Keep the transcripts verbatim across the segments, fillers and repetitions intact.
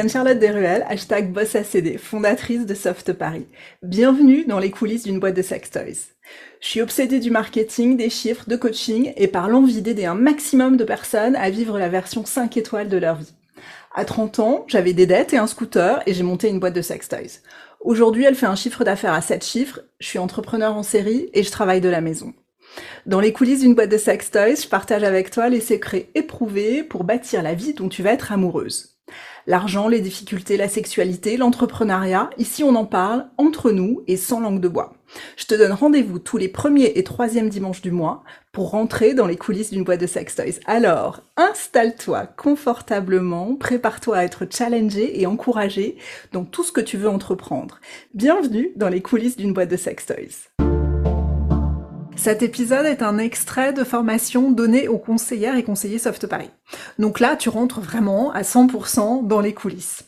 Anne-Charlotte Desruelle, hashtag BossACD, fondatrice de Soft Paris. Bienvenue dans les coulisses d'une boîte de sextoys. Je suis obsédée du marketing, des chiffres, de coaching et par l'envie d'aider un maximum de personnes à vivre la version cinq étoiles de leur vie. À trente ans, j'avais des dettes et un scooter et j'ai monté une boîte de sextoys. Aujourd'hui, elle fait un chiffre d'affaires à sept chiffres, je suis entrepreneur en série et je travaille de la maison. Dans les coulisses d'une boîte de sextoys, je partage avec toi les secrets éprouvés pour bâtir la vie dont tu vas être amoureuse. L'argent, les difficultés, la sexualité, l'entrepreneuriat, ici on en parle entre nous et sans langue de bois. Je te donne rendez-vous tous les premiers et troisièmes dimanches du mois pour rentrer dans les coulisses d'une boîte de sextoys. Alors, installe-toi confortablement, prépare-toi à être challengé et encouragé dans tout ce que tu veux entreprendre. Bienvenue dans les coulisses d'une boîte de sextoys. Cet épisode est un extrait de formation donnée aux conseillères et conseillers Soft Paris. Donc là, tu rentres vraiment à cent pour cent dans les coulisses.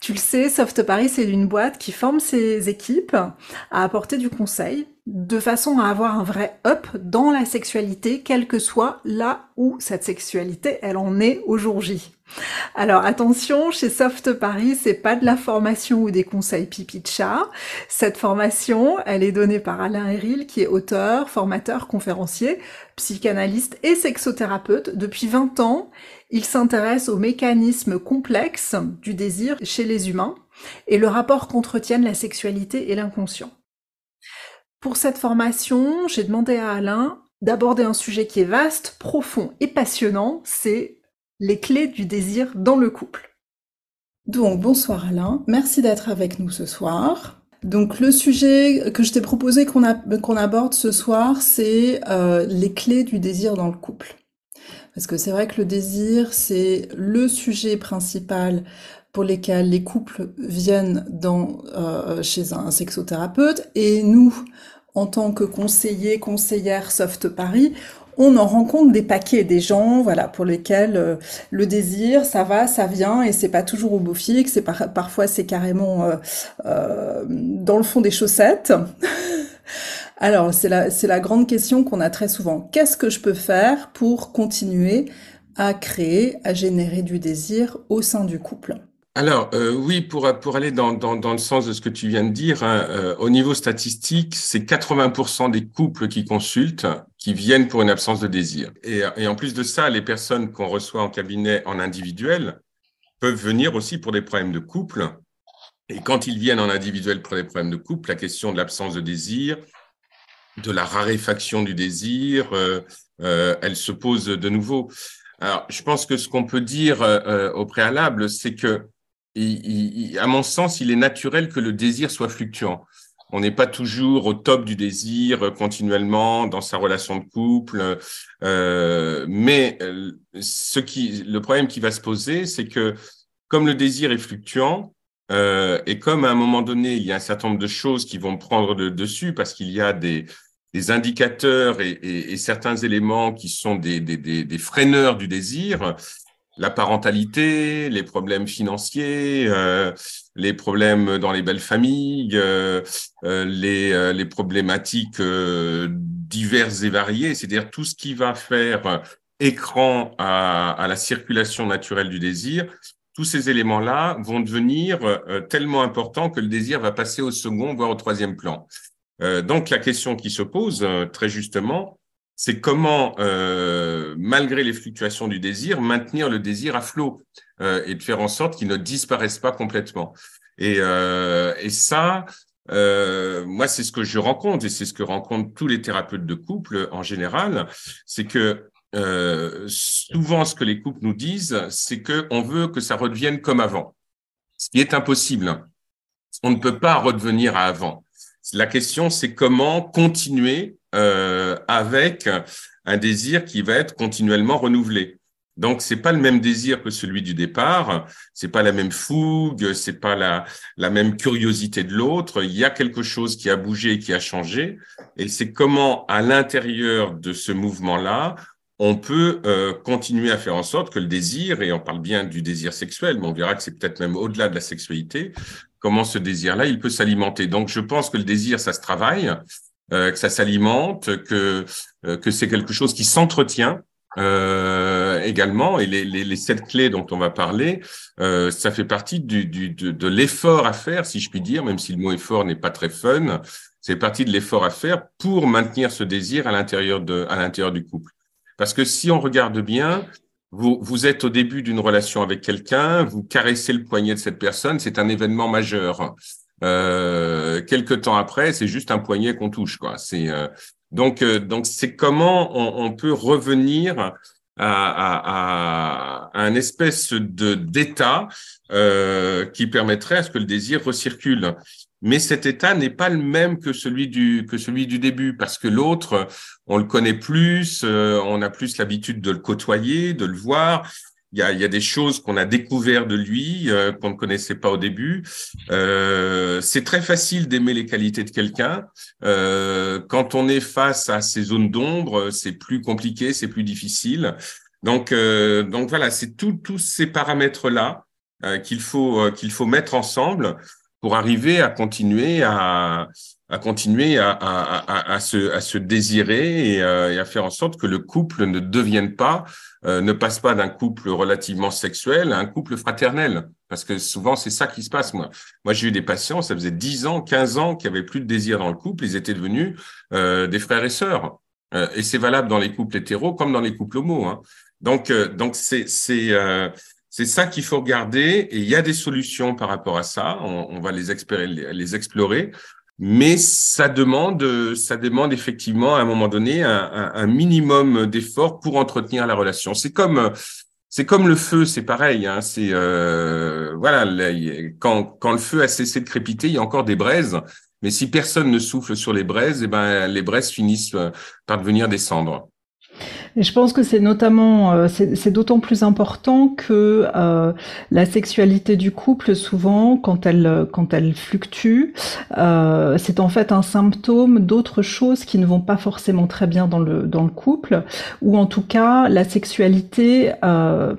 Tu le sais, Soft Paris, c'est une boîte qui forme ses équipes à apporter du conseil de façon à avoir un vrai up dans la sexualité, quelle que soit là où cette sexualité, elle en est au jour J. Alors attention, chez Soft Paris, c'est pas de la formation ou des conseils pipi de chat. Cette formation, elle est donnée par Alain Héril, qui est auteur, formateur, conférencier, psychanalyste et sexothérapeute. Depuis vingt ans, il s'intéresse aux mécanismes complexes du désir chez les humains et le rapport qu'entretiennent la sexualité et l'inconscient. Pour cette formation, j'ai demandé à Alain d'aborder un sujet qui est vaste, profond et passionnant, c'est les clés du désir dans le couple. Donc bonsoir Alain, merci d'être avec nous ce soir. Donc le sujet que je t'ai proposé qu'on a, qu'on aborde ce soir, c'est euh, les clés du désir dans le couple. Parce que c'est vrai que le désir, c'est le sujet principal pour lesquels les couples viennent dans, euh, chez un sexothérapeute. Et nous, en tant que conseillers, conseillères Soft Paris, on en rencontre des paquets, des gens voilà, pour lesquels euh, le désir, ça va, ça vient, et c'est pas toujours au beau fixe, c'est par, parfois c'est carrément euh, euh, dans le fond des chaussettes. Alors, c'est la, c'est la grande question qu'on a très souvent. Qu'est-ce que je peux faire pour continuer à créer, à générer du désir au sein du couple ? Alors euh, oui, pour pour aller dans dans dans le sens de ce que tu viens de dire, hein, euh, au niveau statistique, c'est quatre-vingts pour cent des couples qui consultent qui viennent pour une absence de désir. Et et en plus de ça, les personnes qu'on reçoit en cabinet en individuel peuvent venir aussi pour des problèmes de couple. Et quand ils viennent en individuel pour des problèmes de couple, la question de l'absence de désir, de la raréfaction du désir, euh, euh, elle se pose de nouveau. Alors, je pense que ce qu'on peut dire euh, au préalable, c'est que Il, il, à mon sens, il est naturel que le désir soit fluctuant. On n'est pas toujours au top du désir continuellement dans sa relation de couple, euh, mais ce qui, le problème qui va se poser, c'est que comme le désir est fluctuant euh, et comme à un moment donné, il y a un certain nombre de choses qui vont prendre le dessus parce qu'il y a des, des indicateurs et, et, et certains éléments qui sont des, des, des, des freineurs du désir. La parentalité, les problèmes financiers, euh, les problèmes dans les belles familles, euh, euh, les, euh, les problématiques euh, diverses et variées, c'est-à-dire tout ce qui va faire écran à, à la circulation naturelle du désir, tous ces éléments-là vont devenir euh, tellement importants que le désir va passer au second, voire au troisième plan. Euh, donc la question qui se pose, euh, très justement, c'est comment, euh, malgré les fluctuations du désir, maintenir le désir à flot euh, et de faire en sorte qu'il ne disparaisse pas complètement. Et, euh, et ça, euh, moi, c'est ce que je rencontre et c'est ce que rencontrent tous les thérapeutes de couple en général, c'est que euh, souvent ce que les couples nous disent, c'est qu'on veut que ça redevienne comme avant, ce qui est impossible. On ne peut pas redevenir à avant. La question, c'est comment continuer Euh, avec un désir qui va être continuellement renouvelé. Donc, c'est pas le même désir que celui du départ, c'est pas la même fougue, c'est pas la, la même curiosité de l'autre. Il y a quelque chose qui a bougé, qui a changé, et c'est comment, à l'intérieur de ce mouvement-là, on peut euh, continuer à faire en sorte que le désir, et on parle bien du désir sexuel, mais on verra que c'est peut-être même au-delà de la sexualité, comment ce désir-là, il peut s'alimenter. Donc, je pense que le désir, ça se travaille, Euh, que ça s'alimente, que euh, que c'est quelque chose qui s'entretient euh, également, et les, les, les sept clés dont on va parler, euh, ça fait partie du, du, de, de l'effort à faire, si je puis dire, même si le mot effort n'est pas très fun, c'est partie de l'effort à faire pour maintenir ce désir à l'intérieur de, à l'intérieur du couple. Parce que si on regarde bien, vous, vous êtes au début d'une relation avec quelqu'un, vous caressez le poignet de cette personne, c'est un événement majeur. Euh, quelques temps après, c'est juste un poignet qu'on touche, quoi. C'est euh, donc euh, donc c'est comment on, on peut revenir à, à, à un espèce de d'état euh, qui permettrait à ce que le désir recircule. Mais cet état n'est pas le même que celui du que celui du début, parce que l'autre, on le connaît plus, euh, on a plus l'habitude de le côtoyer, de le voir. Il y a, il y a des choses qu'on a découvert de lui, euh, qu'on ne connaissait pas au début. Euh, c'est très facile d'aimer les qualités de quelqu'un. Euh, quand on est face à ces zones d'ombre, c'est plus compliqué, c'est plus difficile. Donc, euh, donc voilà, c'est tout, tous ces paramètres-là euh, qu'il faut, euh, qu'il faut mettre ensemble pour arriver à continuer à, à continuer à, à, à, à, se, à se désirer et, euh, et à faire en sorte que le couple ne devienne pas, euh, ne passe pas d'un couple relativement sexuel à un couple fraternel. Parce que souvent, c'est ça qui se passe, moi. Moi, j'ai eu des patients, ça faisait dix ans, quinze ans qu'il n'y avait plus de désir dans le couple, ils étaient devenus euh, des frères et sœurs. Euh, et c'est valable dans les couples hétéros comme dans les couples homos, hein. Donc, euh, donc c'est... c'est euh, C'est ça qu'il faut regarder, et il y a des solutions par rapport à ça, on, on va les explorer, les explorer, mais ça demande, ça demande effectivement à un moment donné un, un, un minimum d'efforts pour entretenir la relation. C'est comme, c'est comme le feu, c'est pareil, hein, c'est euh, voilà, quand, quand le feu a cessé de crépiter, il y a encore des braises, mais si personne ne souffle sur les braises, eh ben les braises finissent par devenir des cendres. Et je pense que c'est notamment, euh, c'est, c'est d'autant plus important que euh, la sexualité du couple, souvent, quand elle, quand elle fluctue, euh, c'est en fait un symptôme d'autres choses qui ne vont pas forcément très bien dans le, dans le couple, ou en tout cas, la sexualité euh,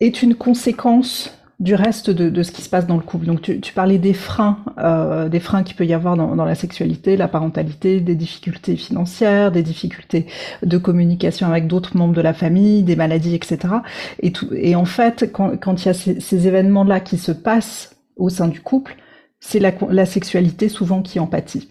est une conséquence du reste de, de ce qui se passe dans le couple. Donc tu, tu parlais des freins, euh, des freins qu'il peut y avoir dans, dans la sexualité, la parentalité, des difficultés financières, des difficultés de communication avec d'autres membres de la famille, des maladies, et cetera. Et, tout, et en fait, quand, quand il y a ces, ces événements-là qui se passent au sein du couple, c'est la, la sexualité souvent qui en pâtit.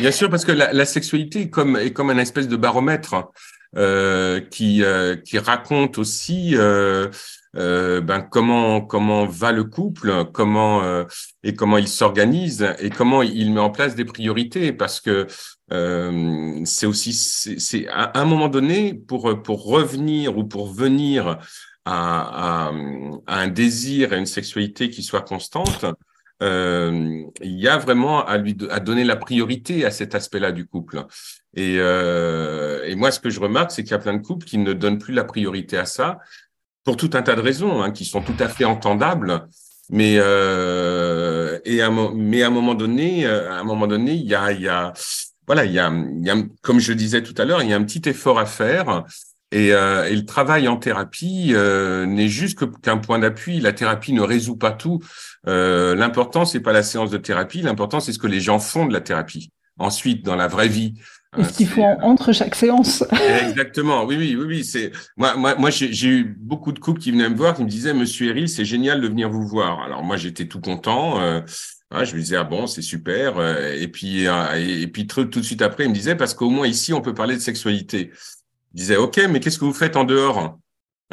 Bien sûr, parce que la, la sexualité est comme, est comme un espèce de baromètre euh, qui, euh, qui raconte aussi... Euh, Euh, ben comment comment va le couple, comment euh, et comment il s'organise et comment il met en place des priorités, parce que euh, c'est aussi c'est, c'est à un moment donné pour pour revenir ou pour venir à, à, à un désir, à une sexualité qui soit constante, euh, il y a vraiment à lui à donner la priorité à cet aspect-là du couple. Et euh, et moi, ce que je remarque, c'est qu'il y a plein de couples qui ne donnent plus la priorité à ça, pour tout un tas de raisons, hein, qui sont tout à fait entendables, mais euh, et à, mais à un moment donné, à un moment donné, il y a, il y a, voilà, il y a, il y a, comme je disais tout à l'heure, il y a un petit effort à faire, et, euh, et le travail en thérapie euh, n'est juste que, qu'un point d'appui. La thérapie ne résout pas tout. Euh, l'important, c'est pas la séance de thérapie, l'important, c'est ce que les gens font de la thérapie. Ensuite, dans la vraie vie. Et ce qu'il faut entre chaque séance. Exactement, oui, oui, oui, oui. C'est moi, moi, moi, j'ai, j'ai eu beaucoup de couples qui venaient me voir, qui me disaient, Monsieur Héril, c'est génial de venir vous voir. Alors moi, j'étais tout content. Euh, ouais, je me disais, ah bon, c'est super. Euh, et puis, euh, et, et puis tout, tout de suite après, ils me disaient, parce qu'au moins ici, on peut parler de sexualité. Je disais, ok, mais qu'est-ce que vous faites en dehors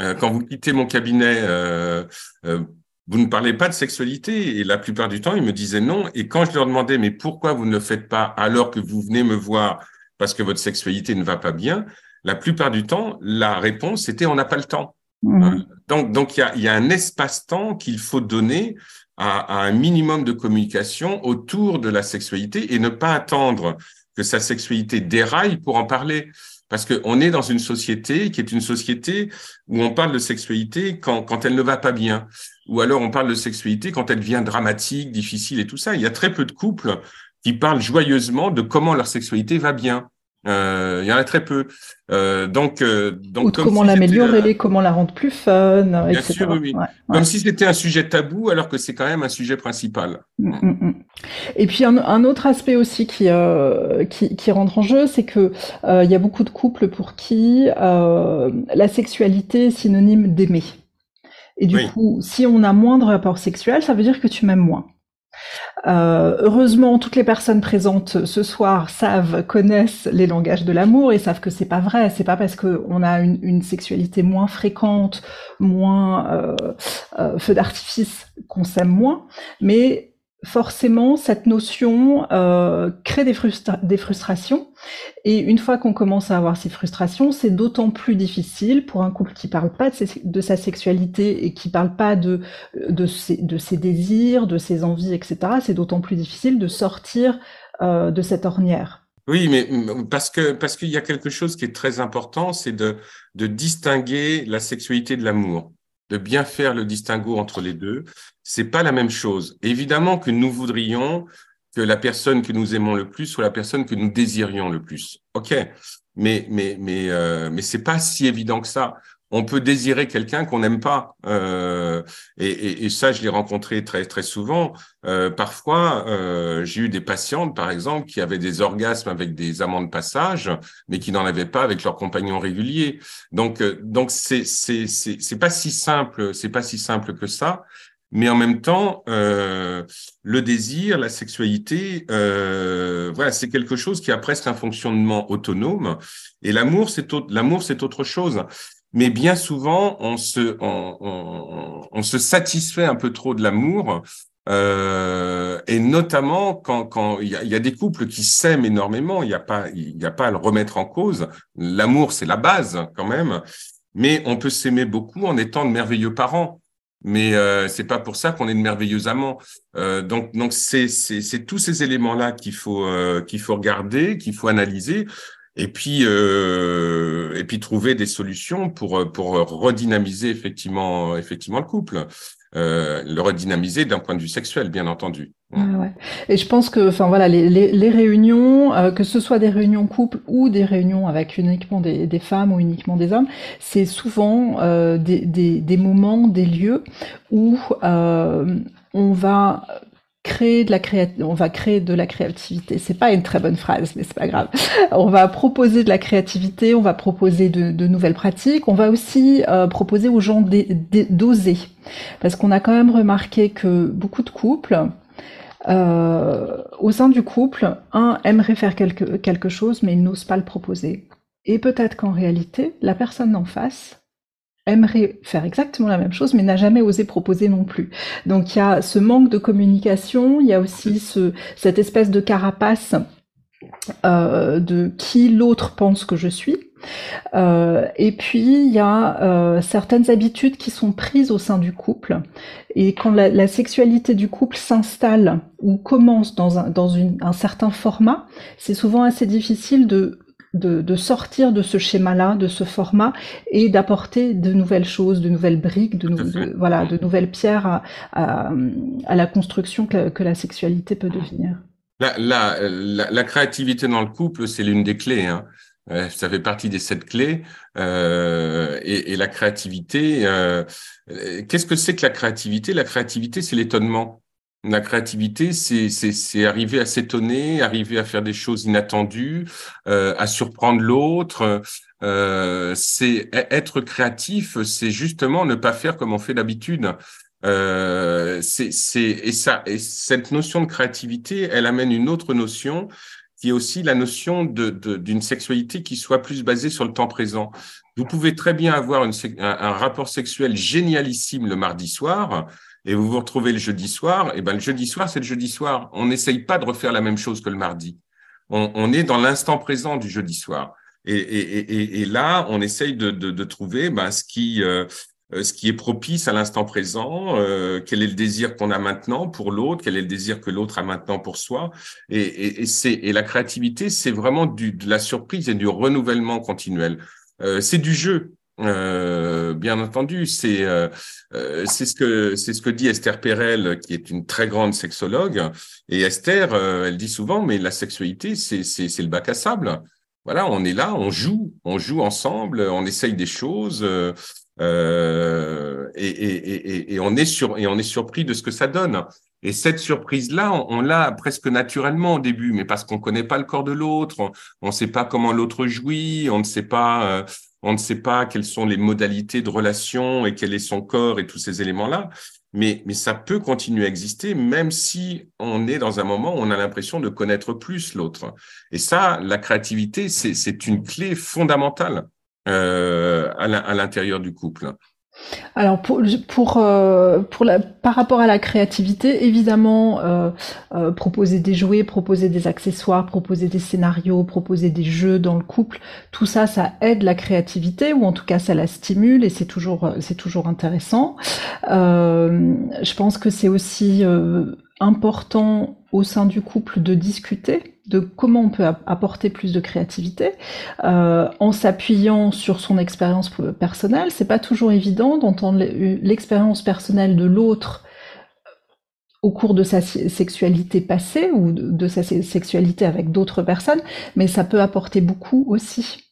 euh, quand vous quittez mon cabinet? euh, euh, Vous ne parlez pas de sexualité. Et la plupart du temps, ils me disaient non. Et quand je leur demandais, mais pourquoi vous ne le faites pas alors que vous venez me voir parce que votre sexualité ne va pas bien, la plupart du temps, la réponse était, on n'a pas le temps. Mmh. Donc, donc il y a, y a un espace-temps qu'il faut donner à, à un minimum de communication autour de la sexualité, et ne pas attendre que sa sexualité déraille pour en parler. Parce que on est dans une société qui est une société où on parle de sexualité quand, quand elle ne va pas bien. Ou alors on parle de sexualité quand elle devient dramatique, difficile et tout ça. Il y a très peu de couples qui parlent joyeusement de comment leur sexualité va bien. Euh, il y en a très peu. Euh, donc, euh, donc, ou comme comment si l'améliorer, euh, comment la rendre plus fun, bien et cetera. Sûr, oui. Ouais, comme ouais. si c'était un sujet tabou, alors que c'est quand même un sujet principal. Mm-hmm. Et puis un, un autre aspect aussi qui, euh, qui qui rentre en jeu, c'est que euh, il y a beaucoup de couples pour qui euh, la sexualité est synonyme d'aimer. Et du oui. coup, si on a moins de rapports sexuels, ça veut dire que tu m'aimes moins. Euh, heureusement, toutes les personnes présentes ce soir savent, connaissent les langages de l'amour et savent que c'est pas vrai. C'est pas parce qu'on a une, une sexualité moins fréquente, moins euh, euh, feu d'artifice qu'on s'aime moins, mais forcément, cette notion euh, crée des, frustra- des frustrations. Et une fois qu'on commence à avoir ces frustrations, c'est d'autant plus difficile pour un couple qui parle pas de, ses, de sa sexualité et qui parle pas de, de, ses, de ses désirs, de ses envies, et cetera. C'est d'autant plus difficile de sortir euh, de cette ornière. Oui, mais parce que parce qu'il y a quelque chose qui est très important, c'est de, de distinguer la sexualité de l'amour, de bien faire le distinguo entre les deux. C'est pas la même chose. Évidemment que nous voudrions que la personne que nous aimons le plus soit la personne que nous désirions le plus. OK, mais mais mais euh, mais c'est pas si évident que ça. On peut désirer quelqu'un qu'on n'aime pas. Euh, et, et, et ça, je l'ai rencontré très très souvent. Euh, parfois, euh, j'ai eu des patientes, par exemple, qui avaient des orgasmes avec des amants de passage, mais qui n'en avaient pas avec leurs compagnons réguliers. Donc euh, donc c'est c'est c'est c'est pas si simple, c'est pas si simple que ça. Mais en même temps, euh, le désir, la sexualité, euh, voilà, c'est quelque chose qui a presque un fonctionnement autonome. Et l'amour, c'est au- l'amour, c'est autre chose. Mais bien souvent, on se, on, on, on se satisfait un peu trop de l'amour, euh, et notamment quand, quand il y a, il y a des couples qui s'aiment énormément. Il n'y a pas, il n'y a pas à le remettre en cause. L'amour, c'est la base quand même. Mais on peut s'aimer beaucoup en étant de merveilleux parents. Mais euh, c'est pas pour ça qu'on est de merveilleux amants. Euh, donc, donc c'est, c'est, c'est tous ces éléments-là qu'il faut, euh, qu'il faut regarder, qu'il faut analyser, et puis, euh, et puis trouver des solutions pour, pour redynamiser effectivement, effectivement le couple. Euh, le redynamiser d'un point de vue sexuel, bien entendu. Ouais, ouais. Et je pense que, enfin voilà, les, les, les réunions, euh, que ce soit des réunions couple ou des réunions avec uniquement des, des femmes ou uniquement des hommes, c'est souvent euh, des, des, des moments, des lieux où euh, on va créer de la créativité, on va créer de la créativité. C'est pas une très bonne phrase, mais c'est pas grave. On va proposer de la créativité, on va proposer de, de nouvelles pratiques, on va aussi euh, proposer aux gens d- d- d'oser. Parce qu'on a quand même remarqué que beaucoup de couples, euh, au sein du couple, un aimerait faire quelque, quelque chose, mais il n'ose pas le proposer. Et peut-être qu'en réalité, la personne en face aimerait faire exactement la même chose, mais n'a jamais osé proposer non plus. Donc il y a ce manque de communication, il y a aussi ce, cette espèce de carapace euh, de qui l'autre pense que je suis. Euh, et puis il y a euh, certaines habitudes qui sont prises au sein du couple, et quand la, la sexualité du couple s'installe ou commence dans un, dans une, un certain format, c'est souvent assez difficile de De, de sortir de ce schéma-là, de ce format, et d'apporter de nouvelles choses, de nouvelles briques, de, nou- de voilà, de nouvelles pierres à, à, à la construction que la, que la sexualité peut devenir. La, la, la, la créativité dans le couple, c'est l'une des clés, hein. Euh, ça fait partie des sept clés. Euh, et, et la créativité, euh, qu'est-ce que c'est que la créativité ? La créativité, c'est l'étonnement. La créativité, c'est, c'est, c'est arriver à s'étonner, arriver à faire des choses inattendues, euh, à surprendre l'autre. Euh, c'est être créatif, c'est justement ne pas faire comme on fait d'habitude. Euh, c'est, c'est, et ça, et cette notion de créativité, elle amène une autre notion qui est aussi la notion de, de, d'une sexualité qui soit plus basée sur le temps présent. Vous pouvez très bien avoir une, un, un rapport sexuel génialissime le mardi soir, et vous vous retrouvez le jeudi soir, et ben le jeudi soir, c'est le jeudi soir. On n'essaye pas de refaire la même chose que le mardi. On, on est dans l'instant présent du jeudi soir. Et, et, et, et là, on essaye de, de, de trouver ben, ce qui, euh, ce qui est propice à l'instant présent, euh, quel est le désir qu'on a maintenant pour l'autre, quel est le désir que l'autre a maintenant pour soi. Et, et, et, c'est, et la créativité, c'est vraiment du, de la surprise et du renouvellement continuel. Euh, c'est du jeu. Euh, bien entendu, c'est euh, c'est ce que c'est ce que dit Esther Perel, qui est une très grande sexologue. Et Esther, euh, elle dit souvent, mais la sexualité, c'est c'est c'est le bac à sable. Voilà, on est là, on joue, on joue ensemble, on essaye des choses euh, euh, et, et, et, et on est sur, et on est surpris de ce que ça donne. Et cette surprise-là, on, on l'a presque naturellement au début, mais parce qu'on connaît pas le corps de l'autre, on ne sait pas comment l'autre jouit, on ne sait pas, euh, on ne sait pas quelles sont les modalités de relation et quel est son corps et tous ces éléments-là. Mais, mais ça peut continuer à exister, même si on est dans un moment où on a l'impression de connaître plus l'autre. Et ça, la créativité, c'est, c'est une clé fondamentale euh, à, la, à l'intérieur du couple. Alors pour pour euh, pour la par rapport à la créativité, évidemment euh, euh, proposer des jouets, proposer des accessoires, proposer des scénarios, proposer des jeux dans le couple, tout ça ça aide la créativité ou en tout cas ça la stimule et c'est toujours c'est toujours intéressant. Euh, je pense que c'est aussi euh, important au sein du couple de discuter de comment on peut apporter plus de créativité euh, en s'appuyant sur son expérience personnelle. C'est pas toujours évident d'entendre l'expérience personnelle de l'autre au cours de sa sexualité passée ou de, de sa sexualité avec d'autres personnes, mais ça peut apporter beaucoup aussi.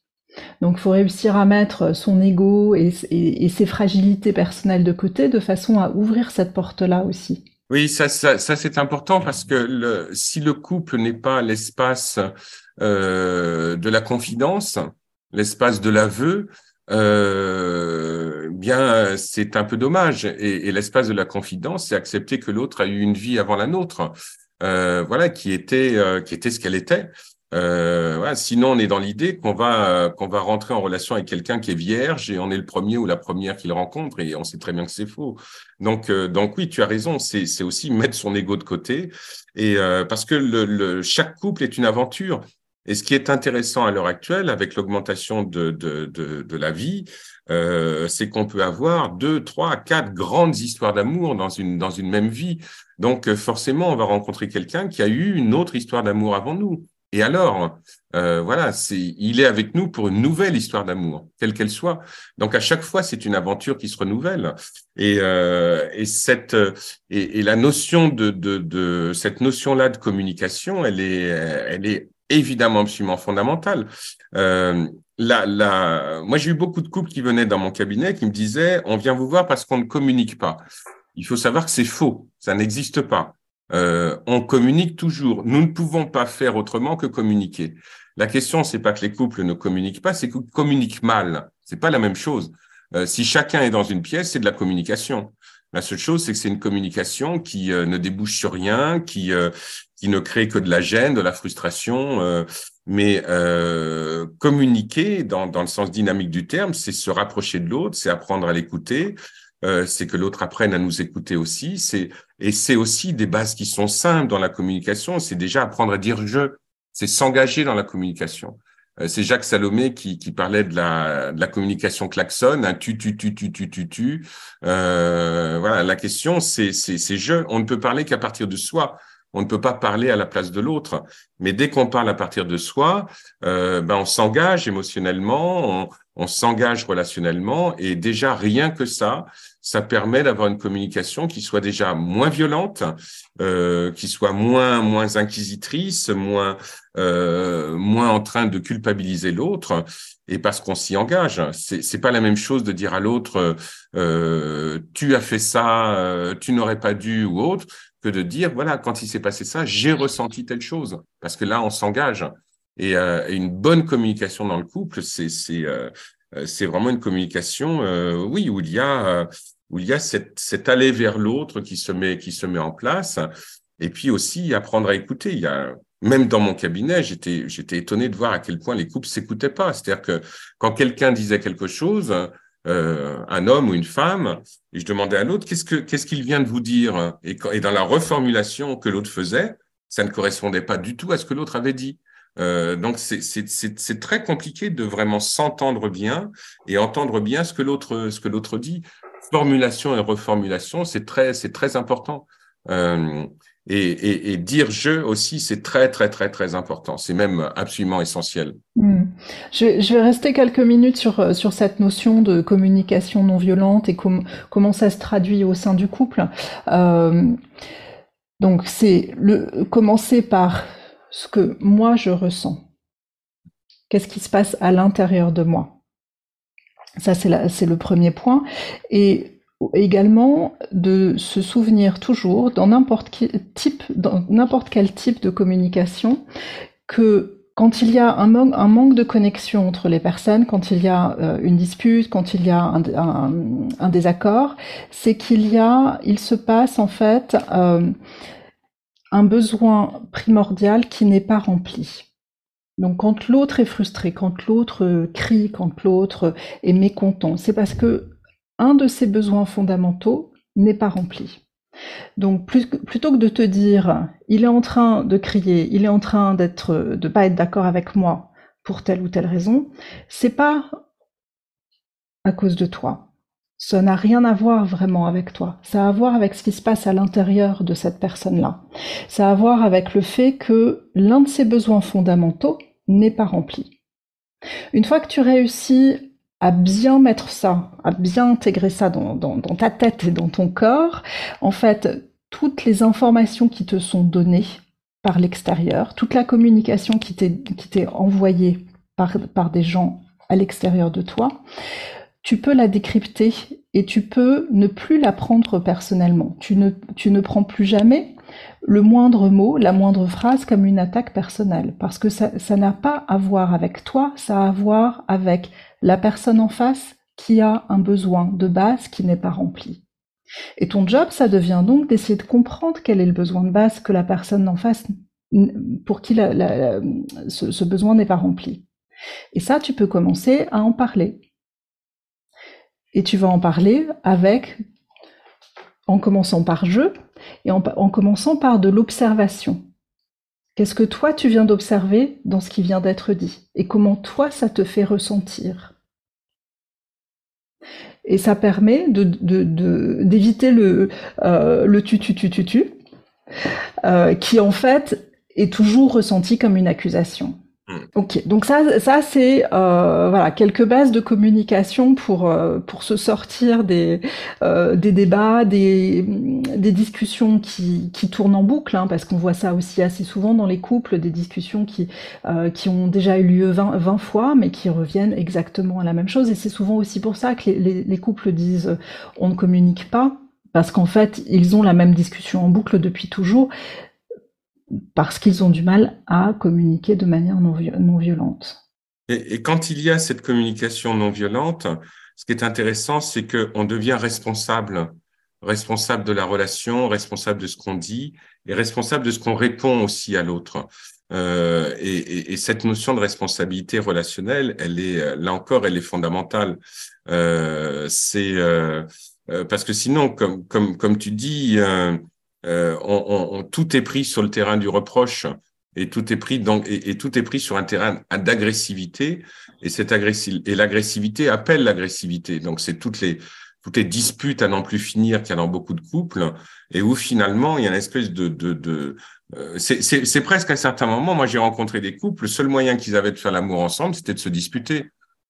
Donc, il faut réussir à mettre son ego et, et, et ses fragilités personnelles de côté de façon à ouvrir cette porte-là aussi. Oui, ça, ça, ça c'est important parce que le, si le couple n'est pas l'espace euh, de la confidence, l'espace de l'aveu, euh, bien c'est un peu dommage. Et, et l'espace de la confidence, c'est accepter que l'autre a eu une vie avant la nôtre, euh, voilà, qui était euh, qui était ce qu'elle était. Euh, voilà, sinon, on est dans l'idée qu'on va euh, qu'on va rentrer en relation avec quelqu'un qui est vierge et on est le premier ou la première qu'il rencontre et on sait très bien que c'est faux. Donc euh, donc oui, tu as raison. C'est c'est aussi mettre son ego de côté et euh, parce que le, le chaque couple est une aventure. Et ce qui est intéressant à l'heure actuelle, avec l'augmentation de de de, de la vie, euh, c'est qu'on peut avoir deux, trois, quatre grandes histoires d'amour dans une dans une même vie. Donc forcément, on va rencontrer quelqu'un qui a eu une autre histoire d'amour avant nous. Et alors, euh, voilà, c'est, il est avec nous pour une nouvelle histoire d'amour, quelle qu'elle soit. Donc à chaque fois, c'est une aventure qui se renouvelle. Et, euh, et cette, et, et la notion de, de, de cette notion-là de communication, elle est, elle est évidemment absolument fondamentale. Euh, la, la, moi, j'ai eu beaucoup de couples qui venaient dans mon cabinet qui me disaient, on vient vous voir parce qu'on ne communique pas. Il faut savoir que c'est faux, ça n'existe pas. Euh, on communique toujours. Nous ne pouvons pas faire autrement que communiquer. La question, c'est pas que les couples ne communiquent pas, c'est qu'ils communiquent mal. C'est pas la même chose. Euh, si chacun est dans une pièce, c'est de la communication. La seule chose, c'est que c'est une communication qui euh, ne débouche sur rien, qui euh, qui ne crée que de la gêne, de la frustration. Euh, mais euh, communiquer, dans dans le sens dynamique du terme, c'est se rapprocher de l'autre, c'est apprendre à l'écouter. Euh, c'est que l'autre apprenne à nous écouter aussi. C'est, et c'est aussi des bases qui sont simples dans la communication. C'est déjà apprendre à dire « je ». C'est s'engager dans la communication. Euh, c'est Jacques Salomé qui, qui parlait de la, de la communication klaxon, un hein, tu, tu, tu, tu, tu, tu, tu. Euh, voilà, la question, c'est, c'est, c'est « je ». On ne peut parler qu'à partir de soi. On ne peut pas parler à la place de l'autre. Mais dès qu'on parle à partir de soi, euh, ben on s'engage émotionnellement, on, on s'engage relationnellement. Et déjà, rien que ça, ça permet d'avoir une communication qui soit déjà moins violente, euh, qui soit moins moins inquisitrice, moins, euh, moins en train de culpabiliser l'autre. Et parce qu'on s'y engage. C'est, c'est pas la même chose de dire à l'autre euh, « tu as fait ça, euh, tu n'aurais pas dû » ou autre. Que de dire, voilà, quand il s'est passé ça, j'ai ressenti telle chose, parce que là, on s'engage. Et, euh, et une bonne communication dans le couple, c'est, c'est, euh, c'est vraiment une communication, euh, oui, où il y a, euh, où il y a cette, cette aller vers l'autre qui se met, qui se met en place, et puis aussi apprendre à écouter. Il y a, même dans mon cabinet, j'étais, j'étais étonné de voir à quel point les couples s'écoutaient pas. C'est-à-dire que quand quelqu'un disait quelque chose, Euh, un homme ou une femme, et je demandais à l'autre qu'est-ce que qu'est-ce qu'il vient de vous dire, et, et dans la reformulation que l'autre faisait, ça ne correspondait pas du tout à ce que l'autre avait dit. Euh, donc c'est c'est c'est c'est très compliqué de vraiment s'entendre bien et entendre bien ce que l'autre ce que l'autre dit. Formulation et reformulation, c'est très c'est très important. Euh, Et, et, et dire « je » aussi, c'est très, très, très, très important. C'est même absolument essentiel. Mmh. Je, je vais rester quelques minutes sur, sur cette notion de communication non violente et com- comment ça se traduit au sein du couple. Euh, donc, c'est le, commencer par ce que moi, je ressens. Qu'est-ce qui se passe à l'intérieur de moi? Ça, c'est le premier point. Et également, de se souvenir toujours, dans n'importe quel type de communication, que quand il y a un, man un manque de connexion entre les personnes, quand il y a euh, une dispute, quand il y a un, un, un désaccord, c'est qu'il y a, il se passe en fait euh, un besoin primordial qui n'est pas rempli. Donc quand l'autre est frustré, quand l'autre crie, quand l'autre est mécontent, c'est parce que un de ses besoins fondamentaux n'est pas rempli. Donc plus, plutôt que de te dire « il est en train de crier, il est en train d'être, de pas être d'accord avec moi pour telle ou telle raison », c'est pas à cause de toi. Ça n'a rien à voir vraiment avec toi. Ça a à voir avec ce qui se passe à l'intérieur de cette personne-là. Ça a à voir avec le fait que l'un de ses besoins fondamentaux n'est pas rempli. Une fois que tu réussis à bien mettre ça, à bien intégrer ça dans, dans, dans ta tête et dans ton corps, en fait, toutes les informations qui te sont données par l'extérieur, toute la communication qui t'est envoyée par, par des gens à l'extérieur de toi, tu peux la décrypter et tu peux ne plus la prendre personnellement. Tu ne, tu ne prends plus jamais le moindre mot, la moindre phrase comme une attaque personnelle, parce que ça, ça n'a pas à voir avec toi, ça a à voir avec la personne en face qui a un besoin de base qui n'est pas rempli. Et ton job, ça devient donc d'essayer de comprendre quel est le besoin de base que la personne en face, pour qui la, la, la, ce, ce besoin n'est pas rempli. Et ça, tu peux commencer à en parler. Et tu vas en parler avec, en commençant par jeu et en, en commençant par de l'observation. Qu'est-ce que toi tu viens d'observer dans ce qui vient d'être dit et comment toi ça te fait ressentir? Et ça permet de, de, de, d'éviter le, euh, le tu, tu, tu, tu, tu, euh, qui en fait est toujours ressenti comme une accusation. Ok, donc ça, ça c'est euh, voilà, quelques bases de communication pour, euh, pour se sortir des, euh, des débats, des, des discussions qui, qui tournent en boucle, hein, parce qu'on voit ça aussi assez souvent dans les couples, des discussions qui, euh, qui ont déjà eu lieu vingt, vingt fois, mais qui reviennent exactement à la même chose. Et c'est souvent aussi pour ça que les, les, les couples disent euh, « on ne communique pas », parce qu'en fait, ils ont la même discussion en boucle depuis toujours, parce qu'ils ont du mal à communiquer de manière non, non violente. Et, et quand il y a cette communication non violente, ce qui est intéressant, c'est qu'on devient responsable, responsable de la relation, responsable de ce qu'on dit et responsable de ce qu'on répond aussi à l'autre. Euh, et, et, et cette notion de responsabilité relationnelle, elle est, là encore, elle est fondamentale. Euh, c'est, euh, parce que sinon, comme, comme, comme tu dis... Euh, Euh, on, on, on, tout est pris sur le terrain du reproche et tout est pris dans, et, et tout est pris sur un terrain d'agressivité et cette agressi- et l'agressivité appelle l'agressivité. Donc c'est toutes les toutes les disputes à n'en plus finir qu'il y a dans beaucoup de couples et où finalement il y a une espèce de de, de euh, c'est c'est c'est presque à un certain moment. Moi j'ai rencontré des couples, le seul moyen qu'ils avaient de faire l'amour ensemble c'était de se disputer.